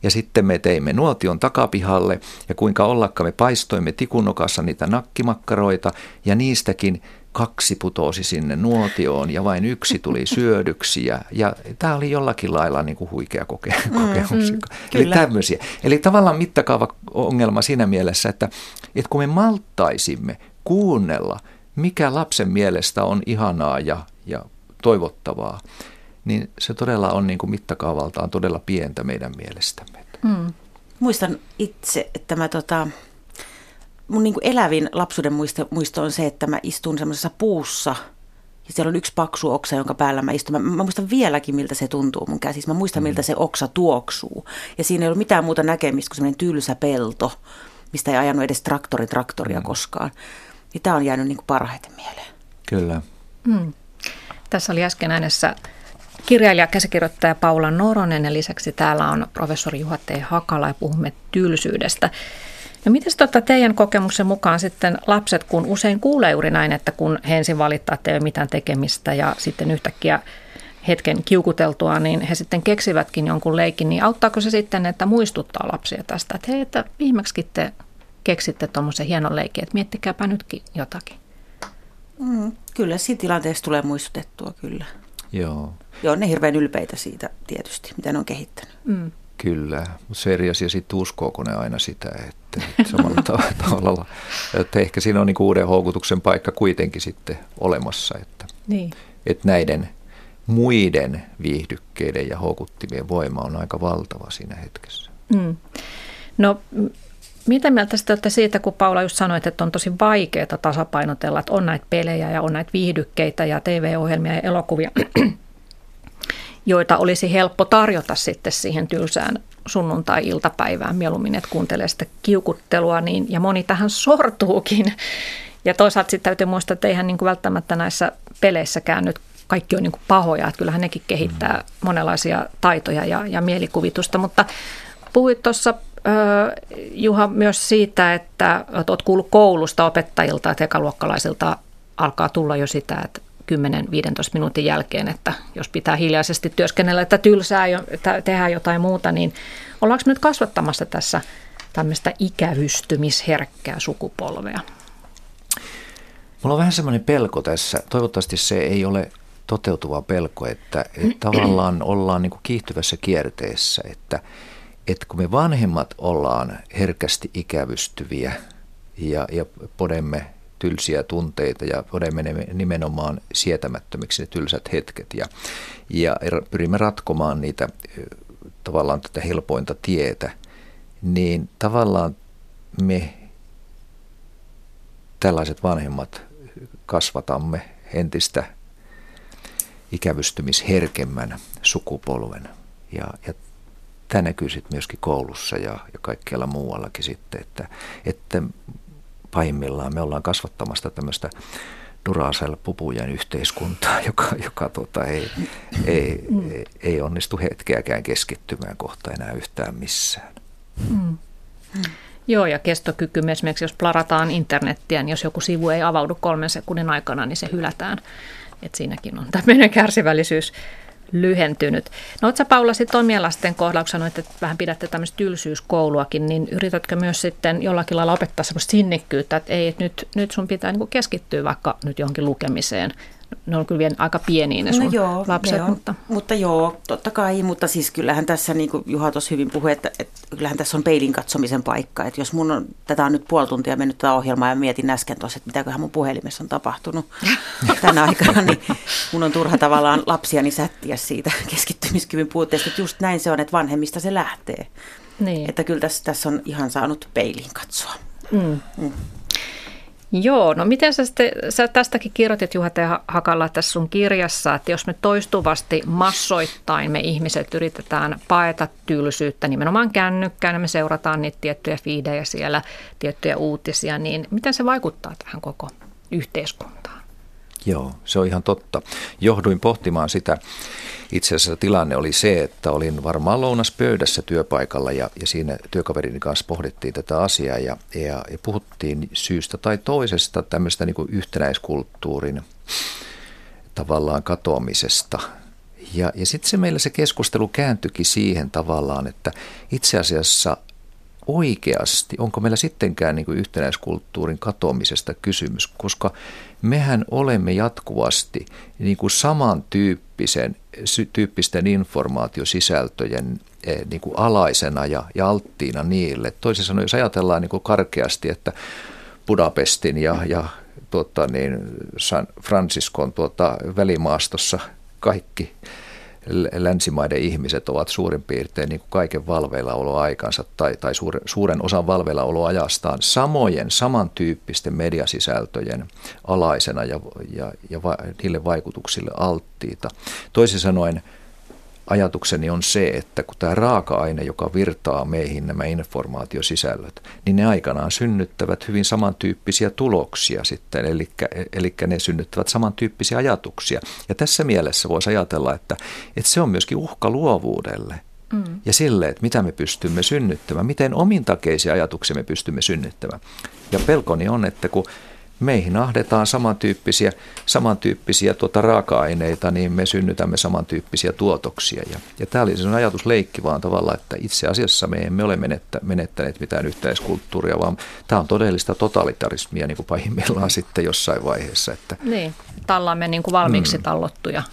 ja sitten me teimme nuotion takapihalle ja kuinka ollakka me paistoimme tikunokassa niitä nakkimakkaroita ja niistäkin kaksi putosi sinne nuotioon ja vain yksi tuli syödyksi ja, ja tämä oli jollakin lailla niin kuin huikea koke- kokemus. Mm, mm, Eli tämmöisiä. Eli tavallaan mittakaavaongelma siinä mielessä, että, että kun me malttaisimme kuunnella, mikä lapsen mielestä on ihanaa ja, ja toivottavaa, niin se todella on niin kuin mittakaavaltaan todella pientä meidän mielestämme. Mm. Muistan itse, että mä tota... mun niin kuin elävin lapsuuden muisto, muisto on se, että mä istun semmoisessa puussa ja siellä on yksi paksu oksa, jonka päällä mä istun. Mä, mä muistan vieläkin, miltä se tuntuu mun käsissä. Mä muistan, miltä se oksa tuoksuu. Ja siinä ei ollut mitään muuta näkemistä kuin semmoinen tylsä pelto, mistä ei ajanut edes traktori traktoria mm. koskaan. Ja tämä on jäänyt niin kuin parhaiten mieleen. Kyllä. Mm. Tässä oli äsken äänessä kirjailija, käsikirjoittaja Paula Noronen ja lisäksi täällä on professori Juha T. Hakala ja puhumme tylsyydestä. No mites tota teidän kokemuksen mukaan sitten lapset, kun usein kuulee juuri näin, että kun he ensin valittaa, että ei ole mitään tekemistä ja sitten yhtäkkiä hetken kiukuteltua, niin he sitten keksivätkin jonkun leikin, niin auttaako se sitten, että muistuttaa lapsia tästä, että hei, että viimeksikin te keksitte tuommoisen hienon leikin, että miettikääpä nytkin jotakin. Mm, kyllä, siinä tilanteessa tulee muistutettua, kyllä. Joo. Joo, ne hirveän ylpeitä siitä tietysti, mitä ne on kehittänyt. Mm. Kyllä, mutta se eri asia sitten uskooko ne aina sitä, että, että samalla tavalla, että ehkä siinä on niin uuden houkutuksen paikka kuitenkin sitten olemassa, että, niin. että näiden muiden viihdykkeiden ja houkuttimien voima on aika valtava siinä hetkessä. Mm. No mitä mieltä sitten olette siitä, kun Paula just sanoit, että on tosi vaikeaa tasapainotella, että on näitä pelejä ja on näitä viihdykkeitä ja T V-ohjelmia ja elokuvia, joita olisi helppo tarjota sitten siihen tylsään sunnuntai-iltapäivään mieluummin, että kuuntelee sitä kiukuttelua, niin, ja moni tähän sortuukin. Ja toisaalta sitten täytyy muistaa, että eihän niin kuin välttämättä näissä peleissäkään nyt kaikki on niin kuin pahoja, että kyllähän nekin kehittää mm. monenlaisia taitoja ja, ja mielikuvitusta, mutta puhuit tuossa Juha myös siitä, että olet kuullut koulusta opettajilta, että ekaluokkalaisilta alkaa tulla jo sitä, että kymmenen viisitoista minuutin jälkeen, että jos pitää hiljaisesti työskennellä, että tylsää, että tehdään jotain muuta, niin ollaanko nyt kasvattamassa tässä tämmöistä ikävystymisherkkää sukupolvea? Mulla on vähän semmoinen pelko tässä. Toivottavasti se ei ole toteutuva pelko, että, että tavallaan ollaan niin kuin kiihtyvässä kierteessä, että, että kun me vanhemmat ollaan herkästi ikävystyviä ja, ja podemme tylsiä tunteita ja menemme nimenomaan sietämättömiksi ne tylsät hetket ja, ja pyrimme ratkomaan niitä tavallaan tätä helpointa tietä, niin tavallaan me tällaiset vanhemmat kasvatamme entistä ikävystymisherkemmän sukupolven ja, ja tämä näkyy sitten myöskin koulussa ja, ja kaikkialla muuallakin sitten, että, että pahimmillaan me ollaan kasvattamassa tämmöistä Duracell pupujen yhteiskuntaa, joka, joka tuota, ei, ei, mm. ei onnistu hetkeäkään keskittymään kohta enää yhtään missään. Mm. Mm. Joo, ja kestokyky, esimerkiksi jos plarataan internettiä, niin jos joku sivu ei avaudu kolmen sekunnin aikana, niin se hylätään. Et siinäkin on tämmöinen kärsivällisyys lyhentynyt. No oletko Paula sitten omien lasten kohdalla, kun sanoit, että vähän pidätte tämmöistä tylsyyskouluakin, niin yritätkö myös sitten jollakin lailla opettaa semmoista sinnikkyyttä, että ei, että nyt, nyt sun pitää niinku keskittyä vaikka nyt johonkin lukemiseen. Ne on kyllä vielä aika pieniä ne sun no joo, lapset. Ne on, mutta... mutta joo, totta kai, mutta siis kyllähän tässä, niin kuin Juha tuossa hyvin puhui, että, että kyllähän tässä on peilin katsomisen paikka. Että jos mun on, tätä on nyt puoli tuntia mennyt tätä ohjelmaa ja mietin äsken tuossa, että mitäköhän mun puhelimessa on tapahtunut tänä aikana, niin mun on turha tavallaan lapsiani sättiä siitä keskittymiskyvyn puutteesta. Että just näin se on, että vanhemmista se lähtee. Niin. Että kyllä tässä, tässä on ihan saanut peiliin katsoa. Mm. Mm. Joo, no miten sä, sitten, sä tästäkin kirjoitit, Juha T. Hakala, tässä sun kirjassa, että jos me toistuvasti massoittain me ihmiset yritetään paeta tylsyyttä nimenomaan kännykkään, me seurataan niitä tiettyjä feedejä siellä, tiettyjä uutisia, niin miten se vaikuttaa tähän koko yhteiskuntaan? Joo, se on ihan totta. Johduin pohtimaan sitä itse asiassa tilanne oli se, että olin varmaan lounaspöydässä työpaikalla ja, ja siinä työkaverini kanssa pohdittiin tätä asiaa ja, ja, ja puhuttiin syystä tai toisesta tämmöistä niin kuin yhtenäiskulttuurin tavallaan katoamisesta. Ja, ja sitten se meillä se keskustelu kääntyikin siihen tavallaan, että itse asiassa oikeasti, onko meillä sittenkään niin kuin yhtenäiskulttuurin katoamisesta kysymys, koska mehän olemme jatkuvasti niin kuin samantyyppisen, tyyppisten informaatiosisältöjen niin kuin alaisena ja, ja alttiina niille. Toisin sanoen, jos ajatellaan niin kuin karkeasti, että Budapestin ja, ja tuota niin, San Franciscon tuota välimaastossa kaikki länsimaiden ihmiset ovat suurin piirtein niin kuin kaiken valveillaoloaikansa tai, tai suuren, suuren osan valveillaoloajastaan samojen, samantyyppisten mediasisältöjen alaisena ja, ja, ja va, niille vaikutuksille alttiita. Toisin sanoen ajatukseni on se, että kun tämä raaka-aine, joka virtaa meihin nämä informaatiosisällöt, niin ne aikanaan synnyttävät hyvin samantyyppisiä tuloksia sitten, eli, eli ne synnyttävät samantyyppisiä ajatuksia. Ja tässä mielessä voisi ajatella, että, että se on myöskin uhka luovuudelle mm. ja sille, että mitä me pystymme synnyttämään, miten omintakeisia ajatuksia me pystymme synnyttämään. Ja pelkoni on, että kun meihin ahdetaan samantyyppisiä, samantyyppisiä tuota raaka-aineita, niin me synnytämme samantyyppisiä tuotoksia. Ja, ja tämä oli sellainen ajatusleikki vaan tavallaan, että itse asiassa me emme ole menettä, menettäneet mitään yhteiskulttuuria, vaan tämä on todellista totalitarismia niin kuin pahimmillaan sitten jossain vaiheessa. Että niin, tallaamme niin kuin valmiiksi mm. tallottuja,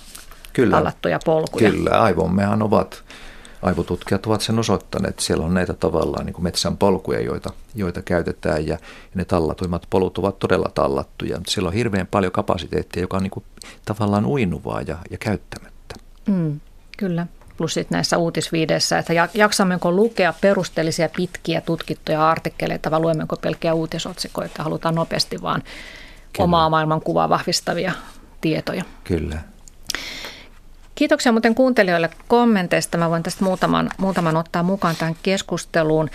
kyllä, tallattuja polkuja. Kyllä, aivommehan ovat, aivotutkijat ovat sen osoittaneet, että siellä on näitä tavallaan niin kuin metsän polkuja, joita, joita käytetään, ja, ja ne tallatuimmat polut ovat todella tallattuja. Mutta siellä on hirveän paljon kapasiteettia, joka on niin kuin tavallaan uinuvaa ja, ja käyttämättä. Mm, kyllä. Plus sitten näissä uutisviideissä, että jaksammeko lukea perusteellisia, pitkiä, tutkittuja artikkeleita, vai luemmeko pelkkiä uutisotsikoita, halutaan nopeasti vaan kyllä omaa maailmankuvaa vahvistavia tietoja. Kyllä. Kiitoksia muuten kuuntelijoille kommenteista. Mä voin tästä muutaman, muutaman ottaa mukaan tähän keskusteluun.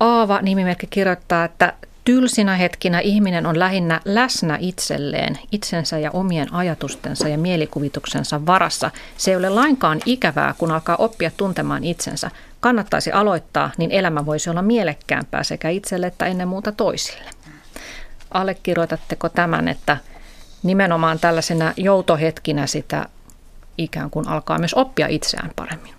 Aava nimimerkki kirjoittaa, että tylsinä hetkinä ihminen on lähinnä läsnä itselleen, itsensä ja omien ajatustensa ja mielikuvituksensa varassa. Se ei ole lainkaan ikävää, kun alkaa oppia tuntemaan itsensä. Kannattaisi aloittaa, niin elämä voisi olla mielekkäämpää sekä itselle että ennen muuta toisille. Allekirjoitatteko tämän, että nimenomaan tällaisena joutohetkinä sitä ikään kuin alkaa myös oppia itseään paremmin?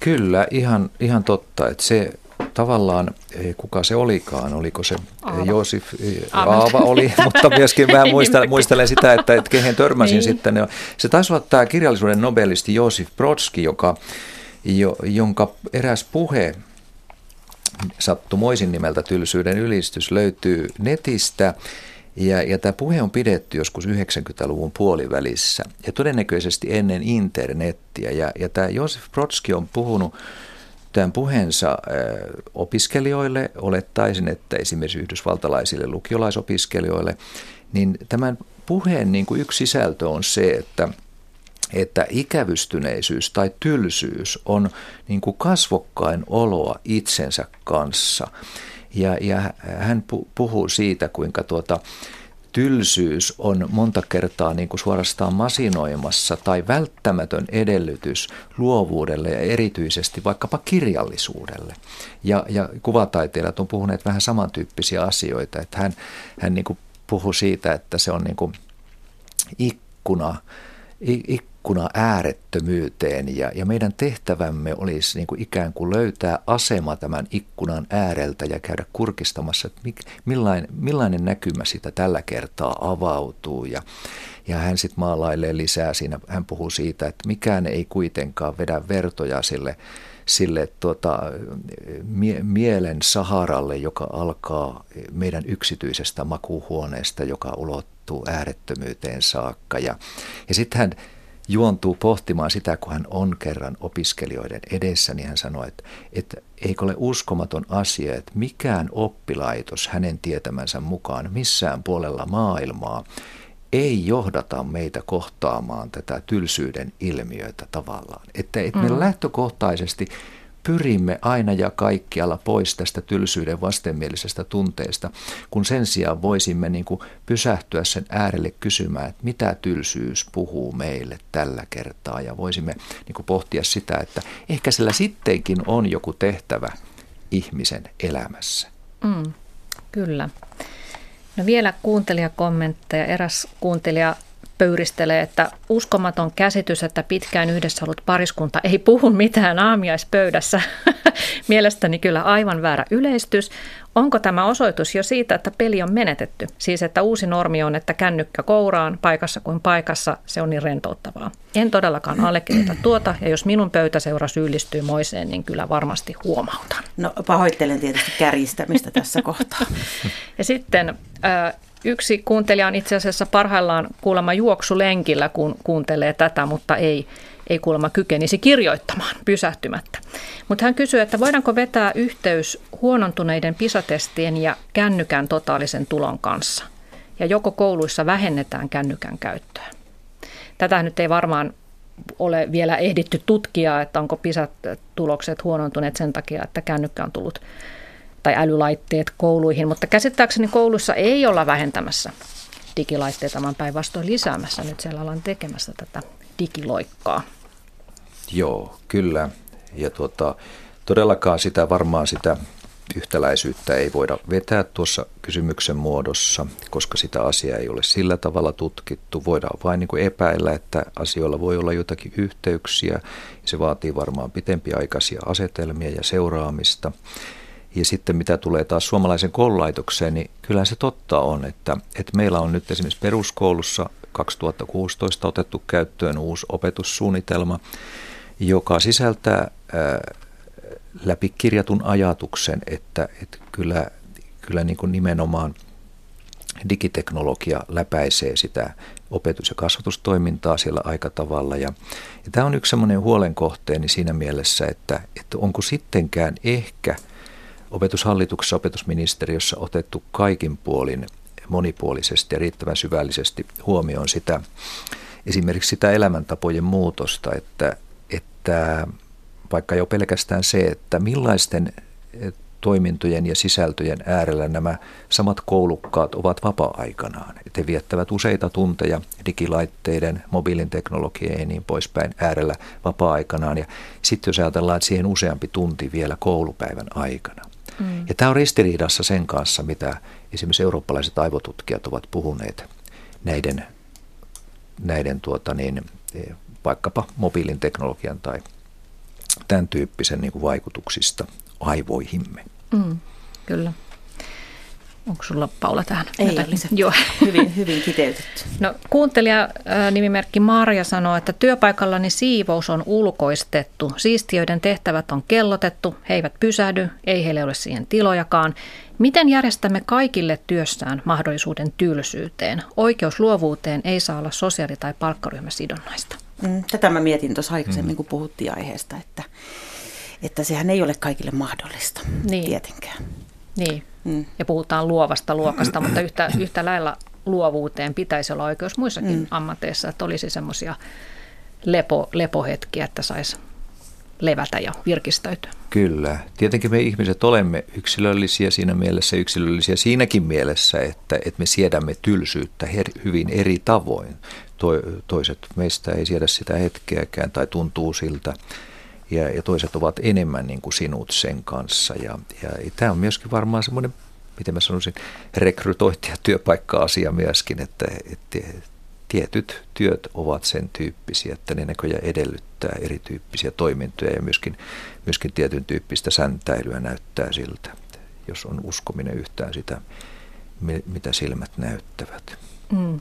Kyllä, ihan, ihan totta, että se tavallaan, kuka se olikaan, oliko se Aava. Josef, Aava oli, mutta myöskin mä muistelen, muistelen sitä, että, että kehen törmäsin niin sitten. Se taisi olla tämä kirjallisuuden nobelisti Joseph Brodsky, joka, jo, jonka eräs puhe, sattumoisin nimeltä Tylsyyden ylistys, löytyy netistä. Ja, ja tämä puhe on pidetty joskus yhdeksänkymmentäluvun puolivälissä ja todennäköisesti ennen internettiä. Ja, ja tämä Joseph Brodsky on puhunut tämän puheensa opiskelijoille, olettaisin, että esimerkiksi yhdysvaltalaisille lukiolaisopiskelijoille, niin tämän puheen niin kuin yksi sisältö on se, että, että ikävystyneisyys tai tylsyys on niin kuin kasvokkain oloa itsensä kanssa. Ja, ja hän puhuu siitä, kuinka tuota, tylsyys on monta kertaa niin kuin suorastaan masinoimassa tai välttämätön edellytys luovuudelle ja erityisesti vaikkapa kirjallisuudelle. Ja, ja kuvataiteilijat on puhuneet vähän samantyyppisiä asioita. Että hän hän niin kuin puhuu siitä, että se on niin kuin ikkuna, ikkuna. Ikkuna äärettömyyteen ja, ja meidän tehtävämme olisi niin kuin ikään kuin löytää asema tämän ikkunan ääreltä ja käydä kurkistamassa, että mik, millainen, millainen näkymä sitä tällä kertaa avautuu. Ja, ja hän sitten maalailee lisää siinä, hän puhuu siitä, että mikään ei kuitenkaan vedä vertoja sille, sille tuota, mie, mielen saharalle, joka alkaa meidän yksityisestä makuuhuoneesta, joka ulottuu äärettömyyteen saakka. Ja, ja sitten hän juontuu pohtimaan sitä, kun hän on kerran opiskelijoiden edessä, niin hän sanoi, että, että eikö ole uskomaton asia, että mikään oppilaitos hänen tietämänsä mukaan missään puolella maailmaa ei johdata meitä kohtaamaan tätä tylsyyden ilmiötä tavallaan. Että, että me mm. lähtökohtaisesti pyrimme aina ja kaikkialla pois tästä tylsyyden vastenmielisestä tunteesta, kun sen sijaan voisimme niin kuin pysähtyä sen äärelle kysymään, että mitä tylsyys puhuu meille tällä kertaa, ja voisimme niin kuin pohtia sitä, että ehkä sillä sittenkin on joku tehtävä ihmisen elämässä. Mm, kyllä. No vielä kuuntelijakommentteja. Eräs kuuntelija pöyristelee, että uskomaton käsitys, että pitkään yhdessä ollut pariskunta ei puhu mitään aamiaispöydässä. Mielestäni kyllä aivan väärä yleistys. Onko tämä osoitus jo siitä, että peli on menetetty? Siis, että uusi normi on, että kännykkä kouraan paikassa kuin paikassa, se on niin rentouttavaa. En todellakaan allekirjoita tuota, ja jos minun pöytäseura syyllistyy moiseen, niin kyllä varmasti huomautan. No pahoittelen tietysti kärjistämistä tässä kohtaa. Ja sitten yksi kuuntelija on itse asiassa parhaillaan kuulemma juoksulenkillä, kun kuuntelee tätä, mutta ei, ei kuulemma kykenisi kirjoittamaan pysähtymättä. Mutta hän kysyy, että voidaanko vetää yhteys huonontuneiden PISA-testien ja kännykän totaalisen tulon kanssa? Ja joko kouluissa vähennetään kännykän käyttöä? Tätä nyt ei varmaan ole vielä ehditty tutkia, että onko PISA-tulokset huonontuneet sen takia, että kännykkä on tullut tai älylaitteet kouluihin, mutta käsittääkseni koulussa ei olla vähentämässä digilaitteita, vaan päinvastoin lisäämässä. Nyt siellä ollaan tekemässä tätä digiloikkaa. Joo, kyllä. Ja tuota, todellakaan sitä varmaan sitä yhtäläisyyttä ei voida vetää tuossa kysymyksen muodossa, koska sitä asiaa ei ole sillä tavalla tutkittu. Voidaan vain niin kuin epäillä, että asioilla voi olla jotakin yhteyksiä. Se vaatii varmaan pitempiaikaisia asetelmia ja seuraamista. Ja sitten mitä tulee taas suomalaisen koululaitokseen, niin kyllähän se totta on, että, että meillä on nyt esimerkiksi peruskoulussa kaksituhattakuusitoista otettu käyttöön uusi opetussuunnitelma, joka sisältää ää, läpikirjatun ajatuksen, että, että kyllä, kyllä niin kuin nimenomaan digiteknologia läpäisee sitä opetus- ja kasvatustoimintaa siellä aika tavalla. Ja, ja tämä on yksi sellainen huolenkohteeni siinä mielessä, että, että onko sittenkään ehkä opetushallituksessa, opetusministeriössä otettu kaikin puolin monipuolisesti ja riittävän syvällisesti huomioon sitä, esimerkiksi sitä elämäntapojen muutosta, että, että vaikka jo pelkästään se, että millaisten toimintojen ja sisältöjen äärellä nämä samat koulukkaat ovat vapaa-aikanaan. He viettävät useita tunteja digilaitteiden, mobiilin teknologian ja niin poispäin äärellä vapaa-aikanaan. Ja sitten jos ajatellaan, että siihen useampi tunti vielä koulupäivän aikana. Mm. Ja tämä on ristiriidassa sen kanssa, mitä esimerkiksi eurooppalaiset aivotutkijat ovat puhuneet näiden, näiden tuota niin, vaikkapa mobiilin teknologian tai tämän tyyppisen niin kuin vaikutuksista aivoihimme. Mm, kyllä. Onko sulla, Paula, tähän? Ei, joo. Hyvin, hyvin kiteytetty. No, kuuntelija nimimerkki Marja sanoo, että työpaikallani siivous on ulkoistettu. Siistiöiden tehtävät on kellotettu, he eivät pysähdy, ei heille ole siihen tilojakaan. Miten järjestämme kaikille työssään mahdollisuuden tylsyyteen? Oikeus luovuuteen ei saa olla sosiaali- tai palkkaryhmäsidonnaista. Mm, tätä mä mietin tuossa aikaisemmin, mm. kun puhuttiin aiheesta, että, että sehän ei ole kaikille mahdollista, niin. Tietenkään. Niin. Ja puhutaan luovasta luokasta, mutta yhtä, yhtä lailla luovuuteen pitäisi olla oikeus muissakin mm. ammateissa, että olisi semmoisia lepo, lepohetkiä, että saisi levätä ja virkistäytyä. Kyllä. Tietenkin me ihmiset olemme yksilöllisiä siinä mielessä, yksilöllisiä siinäkin mielessä, että, että me siedämme tylsyyttä her, hyvin eri tavoin. To, toiset meistä ei siedä sitä hetkeäkään tai tuntuu siltä. Ja, ja toiset ovat enemmän niin kuin sinut sen kanssa. Ja, ja, ja tämä on myöskin varmaan semmoinen, miten mä sanoisin, rekrytointia työpaikka-asia myöskin, että, että tietyt työt ovat sen tyyppisiä, että ne näköjään edellyttää erityyppisiä toimintoja ja myöskin, myöskin tietyn tyyppistä säntäilyä näyttää siltä, jos on uskominen yhtään sitä, mitä silmät näyttävät. Mm.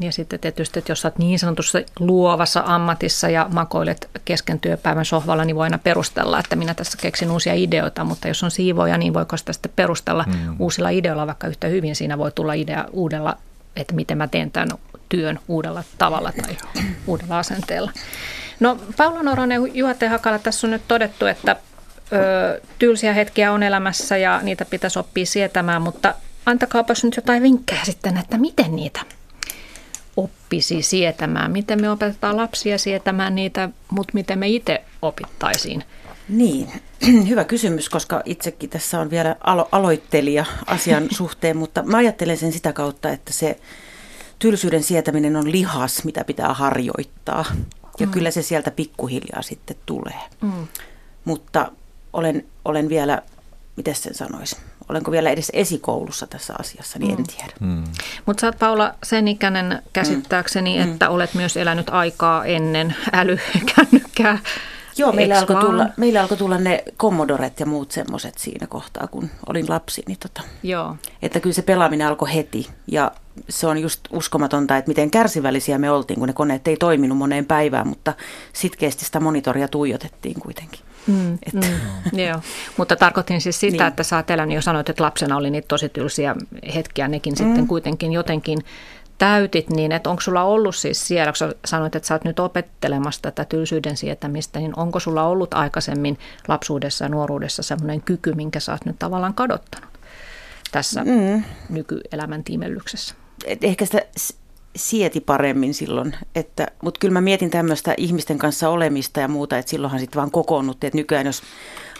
Ja sitten tietysti, että jos olet niin sanotussa luovassa ammatissa ja makoilet kesken työpäivän sohvalla, niin voi aina perustella, että minä tässä keksin uusia ideoita, mutta jos on siivoja, niin voiko sitä sitten perustella mm. uusilla ideoilla, vaikka yhtä hyvin siinä voi tulla idea uudella, että miten mä teen tämän työn uudella tavalla tai uudella asenteella. No, Paula Noronen ja Juha T. Hakala, tässä on nyt todettu, että ö, tylsiä hetkiä on elämässä ja niitä pitäisi oppia sietämään, mutta antakaapas nyt jotain vinkkejä sitten, että miten niitä oppisi sietämään. Miten me opetetaan lapsia sietämään niitä, mutta miten me itse opittaisiin Niin, hyvä kysymys, koska itsekin tässä on vielä alo- aloittelija asian suhteen, mutta mä ajattelen sen sitä kautta, että se tylsyyden sietäminen on lihas, mitä pitää harjoittaa. Ja mm. kyllä se sieltä pikkuhiljaa sitten tulee. Mm. Mutta olen, olen vielä, miten sen sanoisi, olenko vielä edes esikoulussa tässä asiassa, niin en mm. tiedä. Mm. Mutta sä oot, Paula, sen ikäinen käsittääkseni, mm. että mm. olet myös elänyt aikaa ennen älykännykkää. Joo, meillä alkoi, tulla, meillä alkoi tulla ne Commodoret ja muut semmoiset siinä kohtaa, kun olin lapsi. Niin tota, Joo. Että kyllä se pelaaminen alkoi heti ja se on just uskomatonta, että miten kärsivällisiä me oltiin, kun ne koneet ei toiminut moneen päivään, mutta sitkeästi sitä monitoria tuijotettiin kuitenkin. Mm, että. Mm, joo. Mutta tarkoitin siis sitä, niin. että sä oot elänyt, jo sanoit, että lapsena oli niitä tosi tylsiä hetkiä, nekin mm. sitten kuitenkin jotenkin täytit, niin että onko sulla ollut siis siellä, kun sanoit, että sä oot nyt opettelemassa tätä tylsyyden sietämistä, niin onko sulla ollut aikaisemmin lapsuudessa ja nuoruudessa semmoinen kyky, minkä sä oot nyt tavallaan kadottanut tässä mm. nykyelämän tiimellyksessä? Et ehkä sitä sieti paremmin silloin, että, mutta kyllä mä mietin tämmöistä ihmisten kanssa olemista ja muuta, että silloinhan sitten vaan kokoonnuttiin, että nykyään jos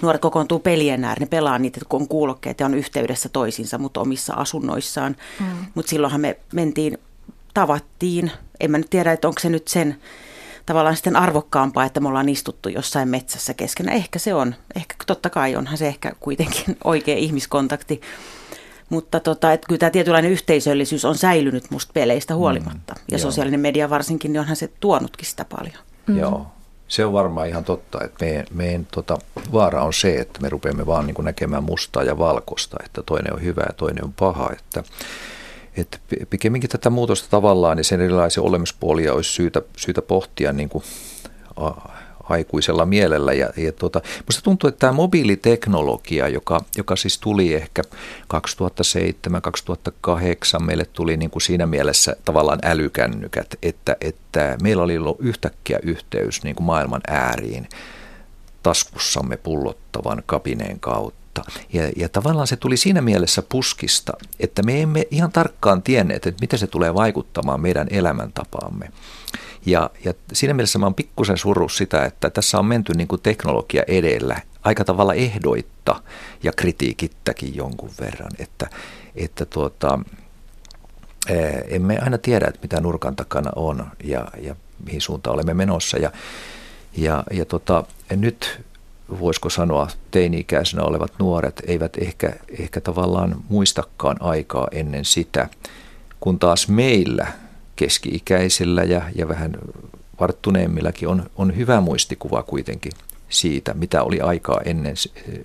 nuoret kokoontuu pelien ääreen, ne pelaa niitä, kun on kuulokkeet ja on yhteydessä toisiinsa, mutta omissa asunnoissaan, mm. mutta silloinhan me mentiin, tavattiin, en mä nyt tiedä, että onko se nyt sen tavallaan sitten arvokkaampaa, että me ollaan istuttu jossain metsässä keskenään, ehkä se on, ehkä totta kai onhan se ehkä kuitenkin oikea ihmiskontakti. Mutta tota, et kyllä tämä tietynlainen yhteisöllisyys on säilynyt musta peleistä huolimatta. Mm, ja joo. sosiaalinen media varsinkin, niin onhan se tuonutkin sitä paljon. Mm-hmm. Joo, se on varmaan ihan totta, että meidän, meidän tota, vaara on se, että me rupeamme vaan niin kuin näkemään mustaa ja valkoista, että toinen on hyvä ja toinen on paha. Että, että pikemminkin tätä muutosta tavallaan, niin sen erilaisia olemispuolia olisi syytä, syytä pohtia niin kuin aikuisella mielellä. Ja, ja tuota, musta tuntuu, että tämä mobiiliteknologia, joka, joka siis tuli ehkä kaksituhattaseitsemän kaksituhattakahdeksan, meille tuli niin kuin siinä mielessä tavallaan älykännykät, että, että meillä oli yhtäkkiä yhteys niin kuin maailman ääriin taskussamme pullottavan kapineen kautta. Ja, ja tavallaan se tuli siinä mielessä puskista, että me emme ihan tarkkaan tienneet, että miten se tulee vaikuttamaan meidän elämäntapaamme. Ja, ja siinä mielessä mä oon pikkusen surrut sitä, että tässä on menty niin kuin teknologia edellä aika tavalla ehdoitta ja kritiikittäkin jonkun verran, että, että tuota, emme aina tiedä, että mitä nurkan takana on ja, ja mihin suuntaan olemme menossa. Ja, ja, ja tota, nyt voisiko sanoa, teini-ikäisenä olevat nuoret eivät ehkä, ehkä tavallaan muistakaan aikaa ennen sitä, kun taas meillä keski-ikäisillä ja, ja vähän varttuneemmillakin on, on hyvä muistikuva kuitenkin siitä, mitä oli aikaa ennen,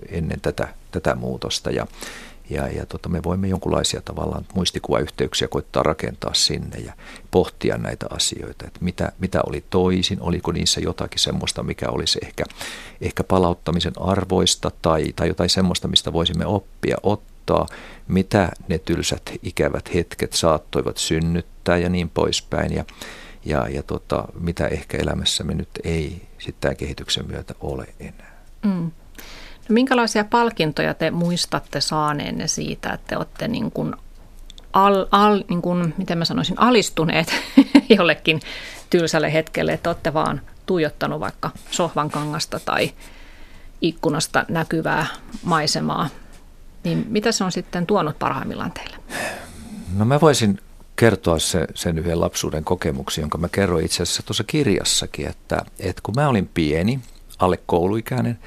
ennen tätä, tätä muutosta. Ja, ja, ja tota, me voimme jonkinlaisia tavallaan muistikuvayhteyksiä koittaa rakentaa sinne ja pohtia näitä asioita, että mitä, mitä oli toisin, oliko niissä jotakin semmoista, mikä olisi ehkä, ehkä palauttamisen arvoista tai, tai jotain semmoista, mistä voisimme oppia ottaa. Mitä ne tylsät ikävät hetket saattoivat synnyttää ja niin poispäin ja, ja, ja tota, mitä ehkä elämässämme nyt ei sitten kehityksen myötä ole enää. Mm. No, minkälaisia palkintoja te muistatte saaneenne siitä, että te olette niin kuin al, al, niin kuin, miten mä sanoisin, alistuneet jollekin tylsälle hetkelle, että olette vaan tuijottanut vaikka sohvan kangasta tai ikkunasta näkyvää maisemaa? Niin mitä se on sitten tuonut parhaimmillaan teille? No mä voisin kertoa se, sen yhden lapsuuden kokemuksen, jonka mä kerroin itse asiassa tuossa kirjassakin, että, että kun mä olin pieni, alle kouluikäinen,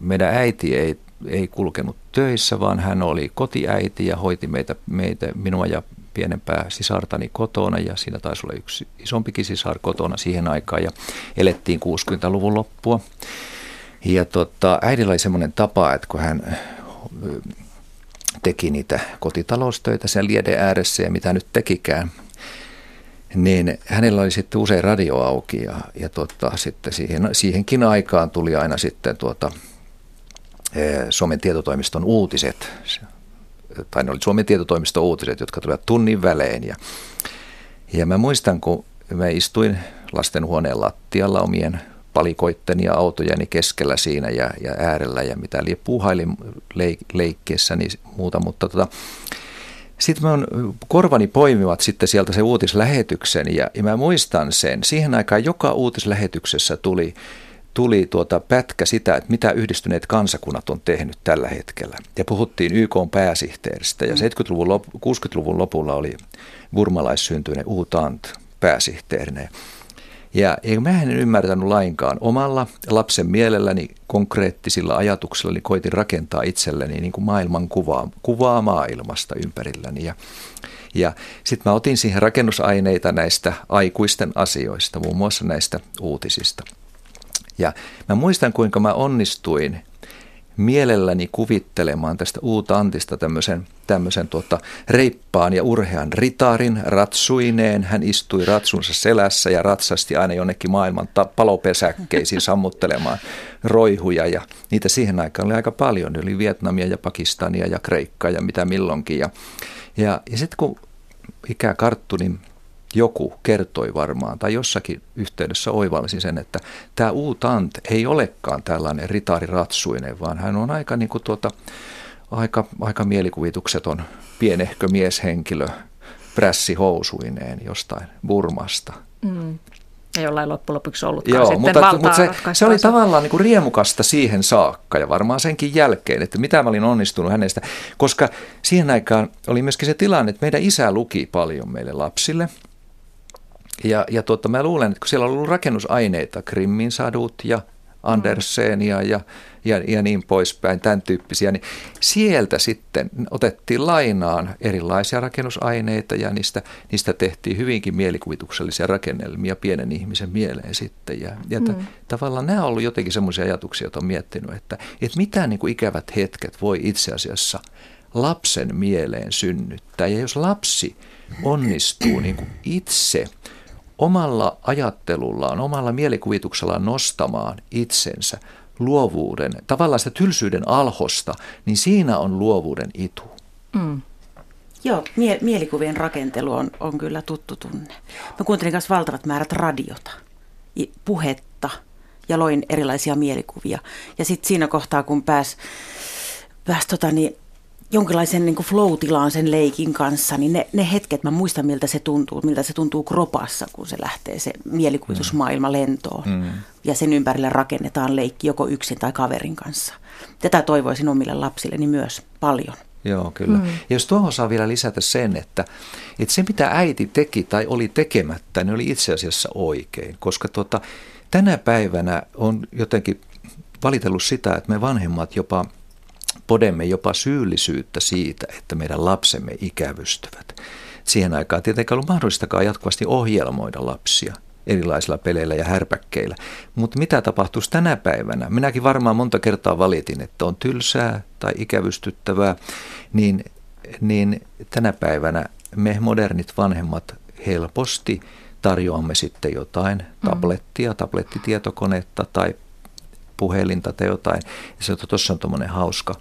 meidän äiti ei, ei kulkenut töissä, vaan hän oli kotiäiti ja hoiti meitä, meitä, minua ja pienempää sisartani kotona ja siinä taisi olla yksi isompikin sisar kotona siihen aikaan ja elettiin kuusikymmentäluvun loppua. Ja tota, äidillä oli semmoinen tapa, että kun hän teki niitä kotitaloustöitä sen lieden ääressä ja mitä nyt tekikään, niin hänellä oli sitten usein radio auki ja, ja tota, sitten siihen, siihenkin aikaan tuli aina sitten tuota, Suomen tietotoimiston uutiset, tai ne oli Suomen tietotoimiston uutiset, jotka tulivat tunnin välein ja, ja mä muistan, kun mä istuin lastenhuoneen lattialla omien palikoitteni ja autojeni keskellä siinä ja, ja äärellä ja mitä lie puuhailin leik- leikkeessä niin muuta, mutta tota, sitten minun korvani poimivat sitten sieltä se uutislähetyksen ja, ja mä muistan sen. Siihen aikaan joka uutislähetyksessä tuli tuli tuota pätkä sitä, että mitä yhdistyneet kansakunnat on tehnyt tällä hetkellä. Ja puhuttiin Y K:n pääsihteeristä. Ja seitsemänkymmentäluvun lop, kuudenkymmenenluvun lopulla oli burmalaissyntyinen Uu Tant pääsihteerineen. Ja mä en ymmärtänyt lainkaan omalla lapsen mielelläni konkreettisilla ajatuksilla, niin koitin rakentaa itselleni niin kuin maailman kuvaa, kuvaa maailmasta ympärilläni. Ja, ja sitten mä otin siihen rakennusaineita näistä aikuisten asioista, muun muassa näistä uutisista. Ja mä muistan, kuinka mä onnistuin mielelläni kuvittelemaan tästä Uu Tantista tämmöisen, tämmöisen tuota, reippaan ja urhean ritarin ratsuineen. Hän istui ratsunsa selässä ja ratsasti aina jonnekin maailman ta- palopesäkkeisiin sammuttelemaan roihuja. Ja niitä siihen aikaan oli aika paljon. Ne oli Vietnamia ja Pakistania ja Kreikkaa ja mitä milloinkin. Ja, ja, ja sitten kun ikää karttui, niin joku kertoi varmaan tai jossakin yhteydessä oivalsi sen, että tämä Uu Tant ei olekaan tällainen ritariratsuinen, vaan hän on aika, niin kuin tuota, aika, aika mielikuvitukseton pienehkö mieshenkilö prässihousuineen jostain Burmasta. Mm. Ei jollain loppujen lopuksi ollutkaan. Joo, sitten mutta, valtaa mutta se, se oli tavallaan niin kuin riemukasta siihen saakka ja varmaan senkin jälkeen, että mitä mä olin onnistunut hänestä, koska siihen aikaan oli myöskin se tilanne, että meidän isä luki paljon meille lapsille. Ja, ja tuota, mä luulen, että kun siellä on ollut rakennusaineita, Grimmin sadut ja Andersenia ja, ja, ja niin poispäin, tämän tyyppisiä, niin sieltä sitten otettiin lainaan erilaisia rakennusaineita ja niistä, niistä tehtiin hyvinkin mielikuvituksellisia rakennelmia pienen ihmisen mieleen sitten. Ja, ja t- mm. tavallaan nämä on ollut jotenkin semmoisia ajatuksia, joita on miettinyt, että, että mitä niin kuin ikävät hetket voi itse asiassa lapsen mieleen synnyttää. Ja jos lapsi onnistuu niin kuin itse omalla ajattelullaan, omalla mielikuvituksellaan nostamaan itsensä luovuuden, tavallaan sitä tylsyyden alhosta, niin siinä on luovuuden itu. Mm. Joo, mie- mielikuvien rakentelu on, on kyllä tuttu tunne. Mä kuuntelin myös valtavat määrät radiota, puhetta ja loin erilaisia mielikuvia. Ja sitten siinä kohtaa, kun pääsi pääs, tota, niin jonkinlaisen niin kuin flow-tilaan sen leikin kanssa, niin ne, ne hetket, mä muistan miltä se tuntuu, miltä se tuntuu kropassa, kun se lähtee se mielikuvitusmaailma lentoon. Mm. Ja sen ympärille rakennetaan leikki joko yksin tai kaverin kanssa. Tätä toivoisin omille lapsilleni myös paljon. Joo, kyllä. Mm. Ja jos tuohon saa vielä lisätä sen, että, että se mitä äiti teki tai oli tekemättä, niin oli itse asiassa oikein. Koska tuota, tänä päivänä on jotenkin valitellut sitä, että me vanhemmat jopa podemme jopa syyllisyyttä siitä, että meidän lapsemme ikävystyvät. Siihen aikaan tietenkään ei ollut mahdollistakaan jatkuvasti ohjelmoida lapsia erilaisilla peleillä ja härpäkkeillä. Mutta mitä tapahtuisi tänä päivänä? Minäkin varmaan monta kertaa valitin, että on tylsää tai ikävystyttävää. Niin, niin tänä päivänä me modernit vanhemmat helposti tarjoamme sitten jotain tablettia, tablettitietokonetta tai puhelinta tai jotain. Ja tuossa on tuommoinen hauska,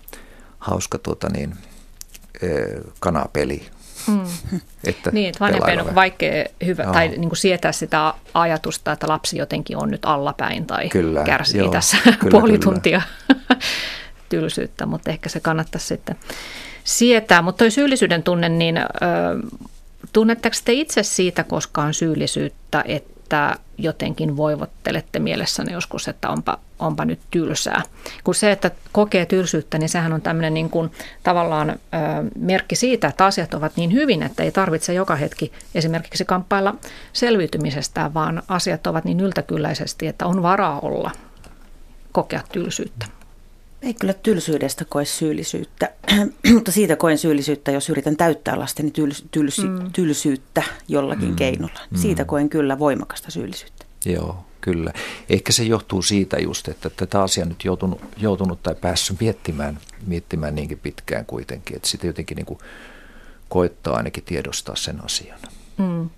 hauska tuota niin, kanapeli. Mm. Että niin, että vanhempien on vaikea hyvä, joo. tai niin kuin sietää sitä ajatusta, että lapsi jotenkin on nyt allapäin tai kyllä, kärsii joo, tässä kyllä, puoli tuntia tylsyyttä, mutta ehkä se kannattaisi sitten sietää. Mutta toi syyllisyyden tunne, niin ö, tunnetteko te itse siitä koskaan syyllisyyttä, että että jotenkin voivottelette mielessäni joskus, että onpa, onpa nyt tylsää. Kun se, että kokee tylsyyttä, niin sehän on tämmöinen niin kuin tavallaan ö, merkki siitä, että asiat ovat niin hyvin, että ei tarvitse joka hetki esimerkiksi kamppailla selviytymisestään, vaan asiat ovat niin yltäkylläisesti, että on varaa olla kokea tylsyyttä. Ei kyllä tylsyydestä koe syyllisyyttä, mutta siitä koen syyllisyyttä, jos yritän täyttää lasteni tyls, tyls, mm. tylsyyttä jollakin mm. keinolla. Siitä koen kyllä voimakasta syyllisyyttä. Joo, kyllä. Ehkä se johtuu siitä just, että tätä asiaa nyt joutunut, joutunut tai päässyt miettimään, miettimään niinkin pitkään kuitenkin. Että sitä jotenkin niin kuin koittaa ainakin tiedostaa sen asian. Mm.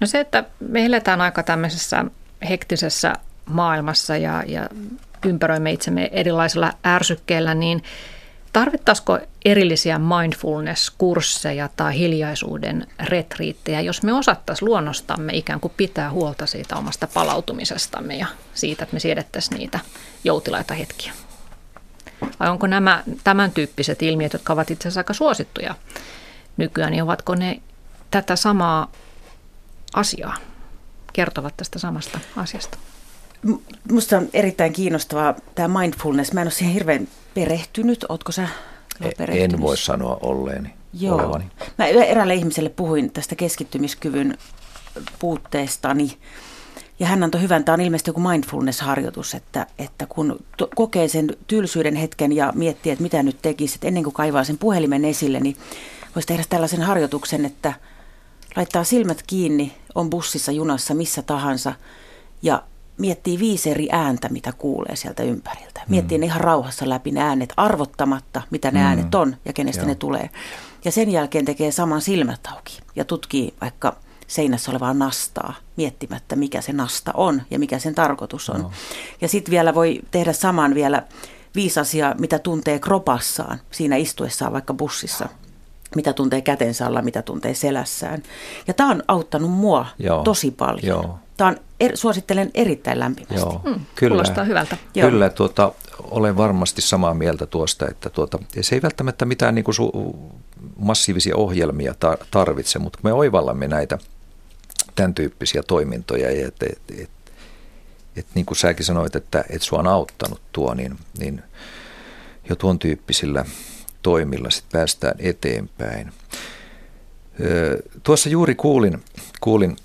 No se, että me eletään aika tämmöisessä hektisessä maailmassa ja, ja ympäröimme itsemme erilaisilla ärsykkeillä, niin tarvittaisiko erillisiä mindfulness-kursseja tai hiljaisuuden retriittejä, jos me osattaisiin luonnostamme ikään kuin pitää huolta siitä omasta palautumisestamme ja siitä, että me siedettäisiin niitä joutilaita hetkiä? Vai onko nämä tämän tyyppiset ilmiöt, jotka ovat itse asiassa aika suosittuja nykyään, niin ovatko ne tätä samaa asiaa, kertovat tästä samasta asiasta? Musta on erittäin kiinnostavaa tämä mindfulness. Mä en ole siihen hirveän perehtynyt. Ootko sä perehtynyt? En voi sanoa olleeni. Joo. Olevani. Mä eräälle ihmiselle puhuin tästä keskittymiskyvyn puutteestani. Ja hän antoi hyvän, tämä on ilmeisesti joku mindfulness-harjoitus, että, että kun to, kokee sen tylsyyden hetken ja miettii, että mitä nyt tekisi, että ennen kuin kaivaa sen puhelimen esille, niin voisi tehdä tällaisen harjoituksen, että laittaa silmät kiinni, on bussissa, junassa, missä tahansa ja miettii viisi eri ääntä, mitä kuulee sieltä ympäriltä. Miettii mm. ne ihan rauhassa läpi ne äänet, arvottamatta, mitä ne mm. äänet on ja kenestä Joo. ne tulee. Ja sen jälkeen tekee saman silmät auki ja tutkii vaikka seinässä olevaa nastaa, miettimättä mikä se nasta on ja mikä sen tarkoitus on. No. Ja sitten vielä voi tehdä saman vielä viisi asiaa, mitä tuntee kropassaan, siinä istuessaan vaikka bussissa. Mitä tuntee kätensä alla, mitä tuntee selässään. Ja tämä on auttanut mua Joo. tosi paljon. Joo. Tämä on, er, suosittelen erittäin lämpimästi. Joo. Mm, kyllä. Kuulostaa hyvältä. Kyllä, tuota, olen varmasti samaa mieltä tuosta, että tuota, se ei välttämättä mitään niin kuin su- massiivisia ohjelmia ta- tarvitse, mutta kun me oivallamme näitä tämän tyyppisiä toimintoja, että et, et, et, et, niin kuin säkin sanoit, että et sua on auttanut tuo, niin, niin jo tuon tyyppisillä toimilla sit päästään eteenpäin. Öö, tuossa juuri kuulin, kuulin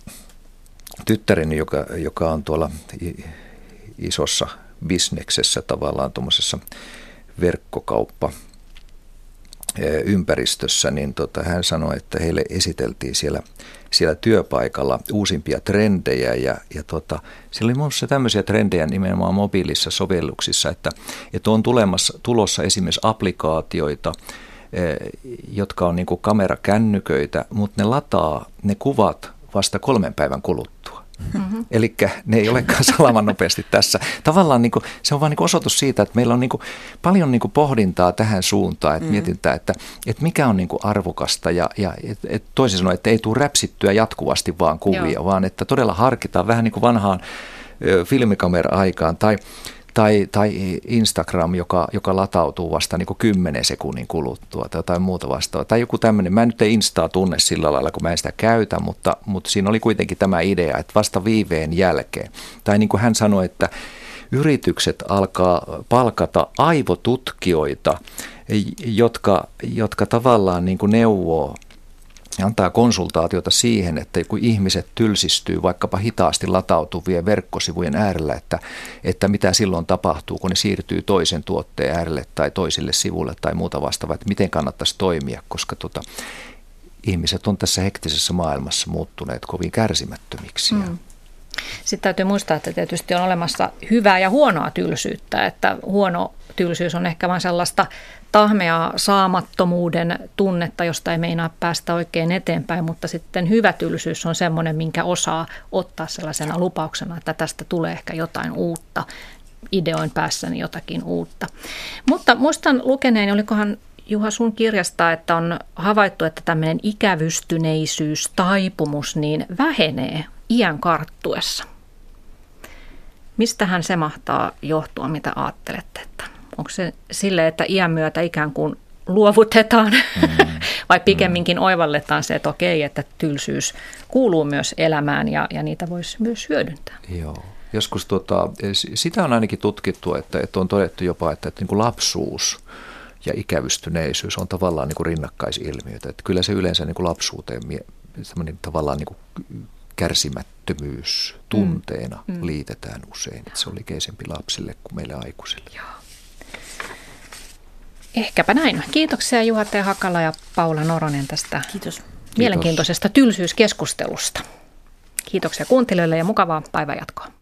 tyttäreni, joka, joka on tuolla isossa bisneksessä tavallaan tuommoisessa verkkokauppa ympäristössä, niin tota, hän sanoi, että heille esiteltiin siellä, siellä työpaikalla uusimpia trendejä ja, ja tota, siellä oli muassa tämmöisiä trendejä nimenomaan mobiilissa sovelluksissa, että, että on tulemassa, tulossa esimerkiksi applikaatioita, jotka on niin kuin kamerakännyköitä, mutta ne lataa ne kuvat vasta kolmen päivän kuluttua. Mm-hmm. Eli ne ei olekaan salaman nopeasti tässä. Tavallaan niin kuin, se on vain niin osoitus siitä, että meillä on niin kuin paljon niin kuin pohdintaa tähän suuntaan, että mm-hmm. mietitään, että, että mikä on niin kuin arvokasta ja, ja et, et toisin sanoen, että ei tule räpsittyä jatkuvasti vaan kuvia, Joo. vaan että todella harkitaan vähän niin kuin vanhaan ö, filmikamera-aikaan tai, tai, tai Instagram, joka, joka latautuu vasta niin kuin kymmenen sekunnin kuluttua tai jotain muuta vastaavaa. Tai joku tämmöinen, mä en nyt ei Instaa tunne sillä lailla, kun mä en sitä käytä, mutta, mutta siinä oli kuitenkin tämä idea, että vasta viiveen jälkeen. Tai niin kuin hän sanoi, että yritykset alkaa palkata aivotutkijoita, jotka, jotka tavallaan niin kuin neuvoo, antaa konsultaatiota siihen, että kun ihmiset tylsistyy vaikkapa hitaasti latautuvien verkkosivujen äärellä, että, että mitä silloin tapahtuu, kun ne siirtyy toisen tuotteen äärelle tai toisille sivulle tai muuta vastaavaa, että miten kannattaisi toimia, koska tota, ihmiset on tässä hektisessä maailmassa muuttuneet kovin kärsimättömiksi. Mm. Sitten täytyy muistaa, että tietysti on olemassa hyvää ja huonoa tylsyyttä, että huono tylsyys on ehkä vain sellaista tahmeaa saamattomuuden tunnetta, josta ei meinaa päästä oikein eteenpäin, mutta sitten hyvä tylsyys on semmoinen, minkä osaa ottaa sellaisena lupauksena, että tästä tulee ehkä jotain uutta, ideoin päässäni jotakin uutta. Mutta muistan lukeneen, olikohan Juha sun kirjasta, että on havaittu, että tämmöinen ikävystyneisyys, taipumus, niin vähenee iän karttuessa. Mistähän se mahtaa johtua, mitä ajattelette? Että onko se sille, että iän myötä ikään kuin luovutetaan mm. vai pikemminkin mm. oivalletaan se, että okei, että tylsyys kuuluu myös elämään ja, ja niitä voisi myös hyödyntää? Joo. Joskus tuota, sitä on ainakin tutkittu, että, että on todettu jopa, että, että niin kuin lapsuus ja ikävystyneisyys on tavallaan niin kuin rinnakkaisilmiötä. Että kyllä se yleensä niin kuin lapsuuteen sellainen tavallaan niin kuin kärsimättömyys tunteena mm. liitetään usein. Että se on likeisempi lapsille kuin meille aikuisille. Joo. Ehkäpä näin. Kiitoksia Juha T. Hakala ja Paula Noronen tästä Kiitos. mielenkiintoisesta tylsyyskeskustelusta. Kiitoksia kuuntelijoille ja mukavaa päivänjatkoa.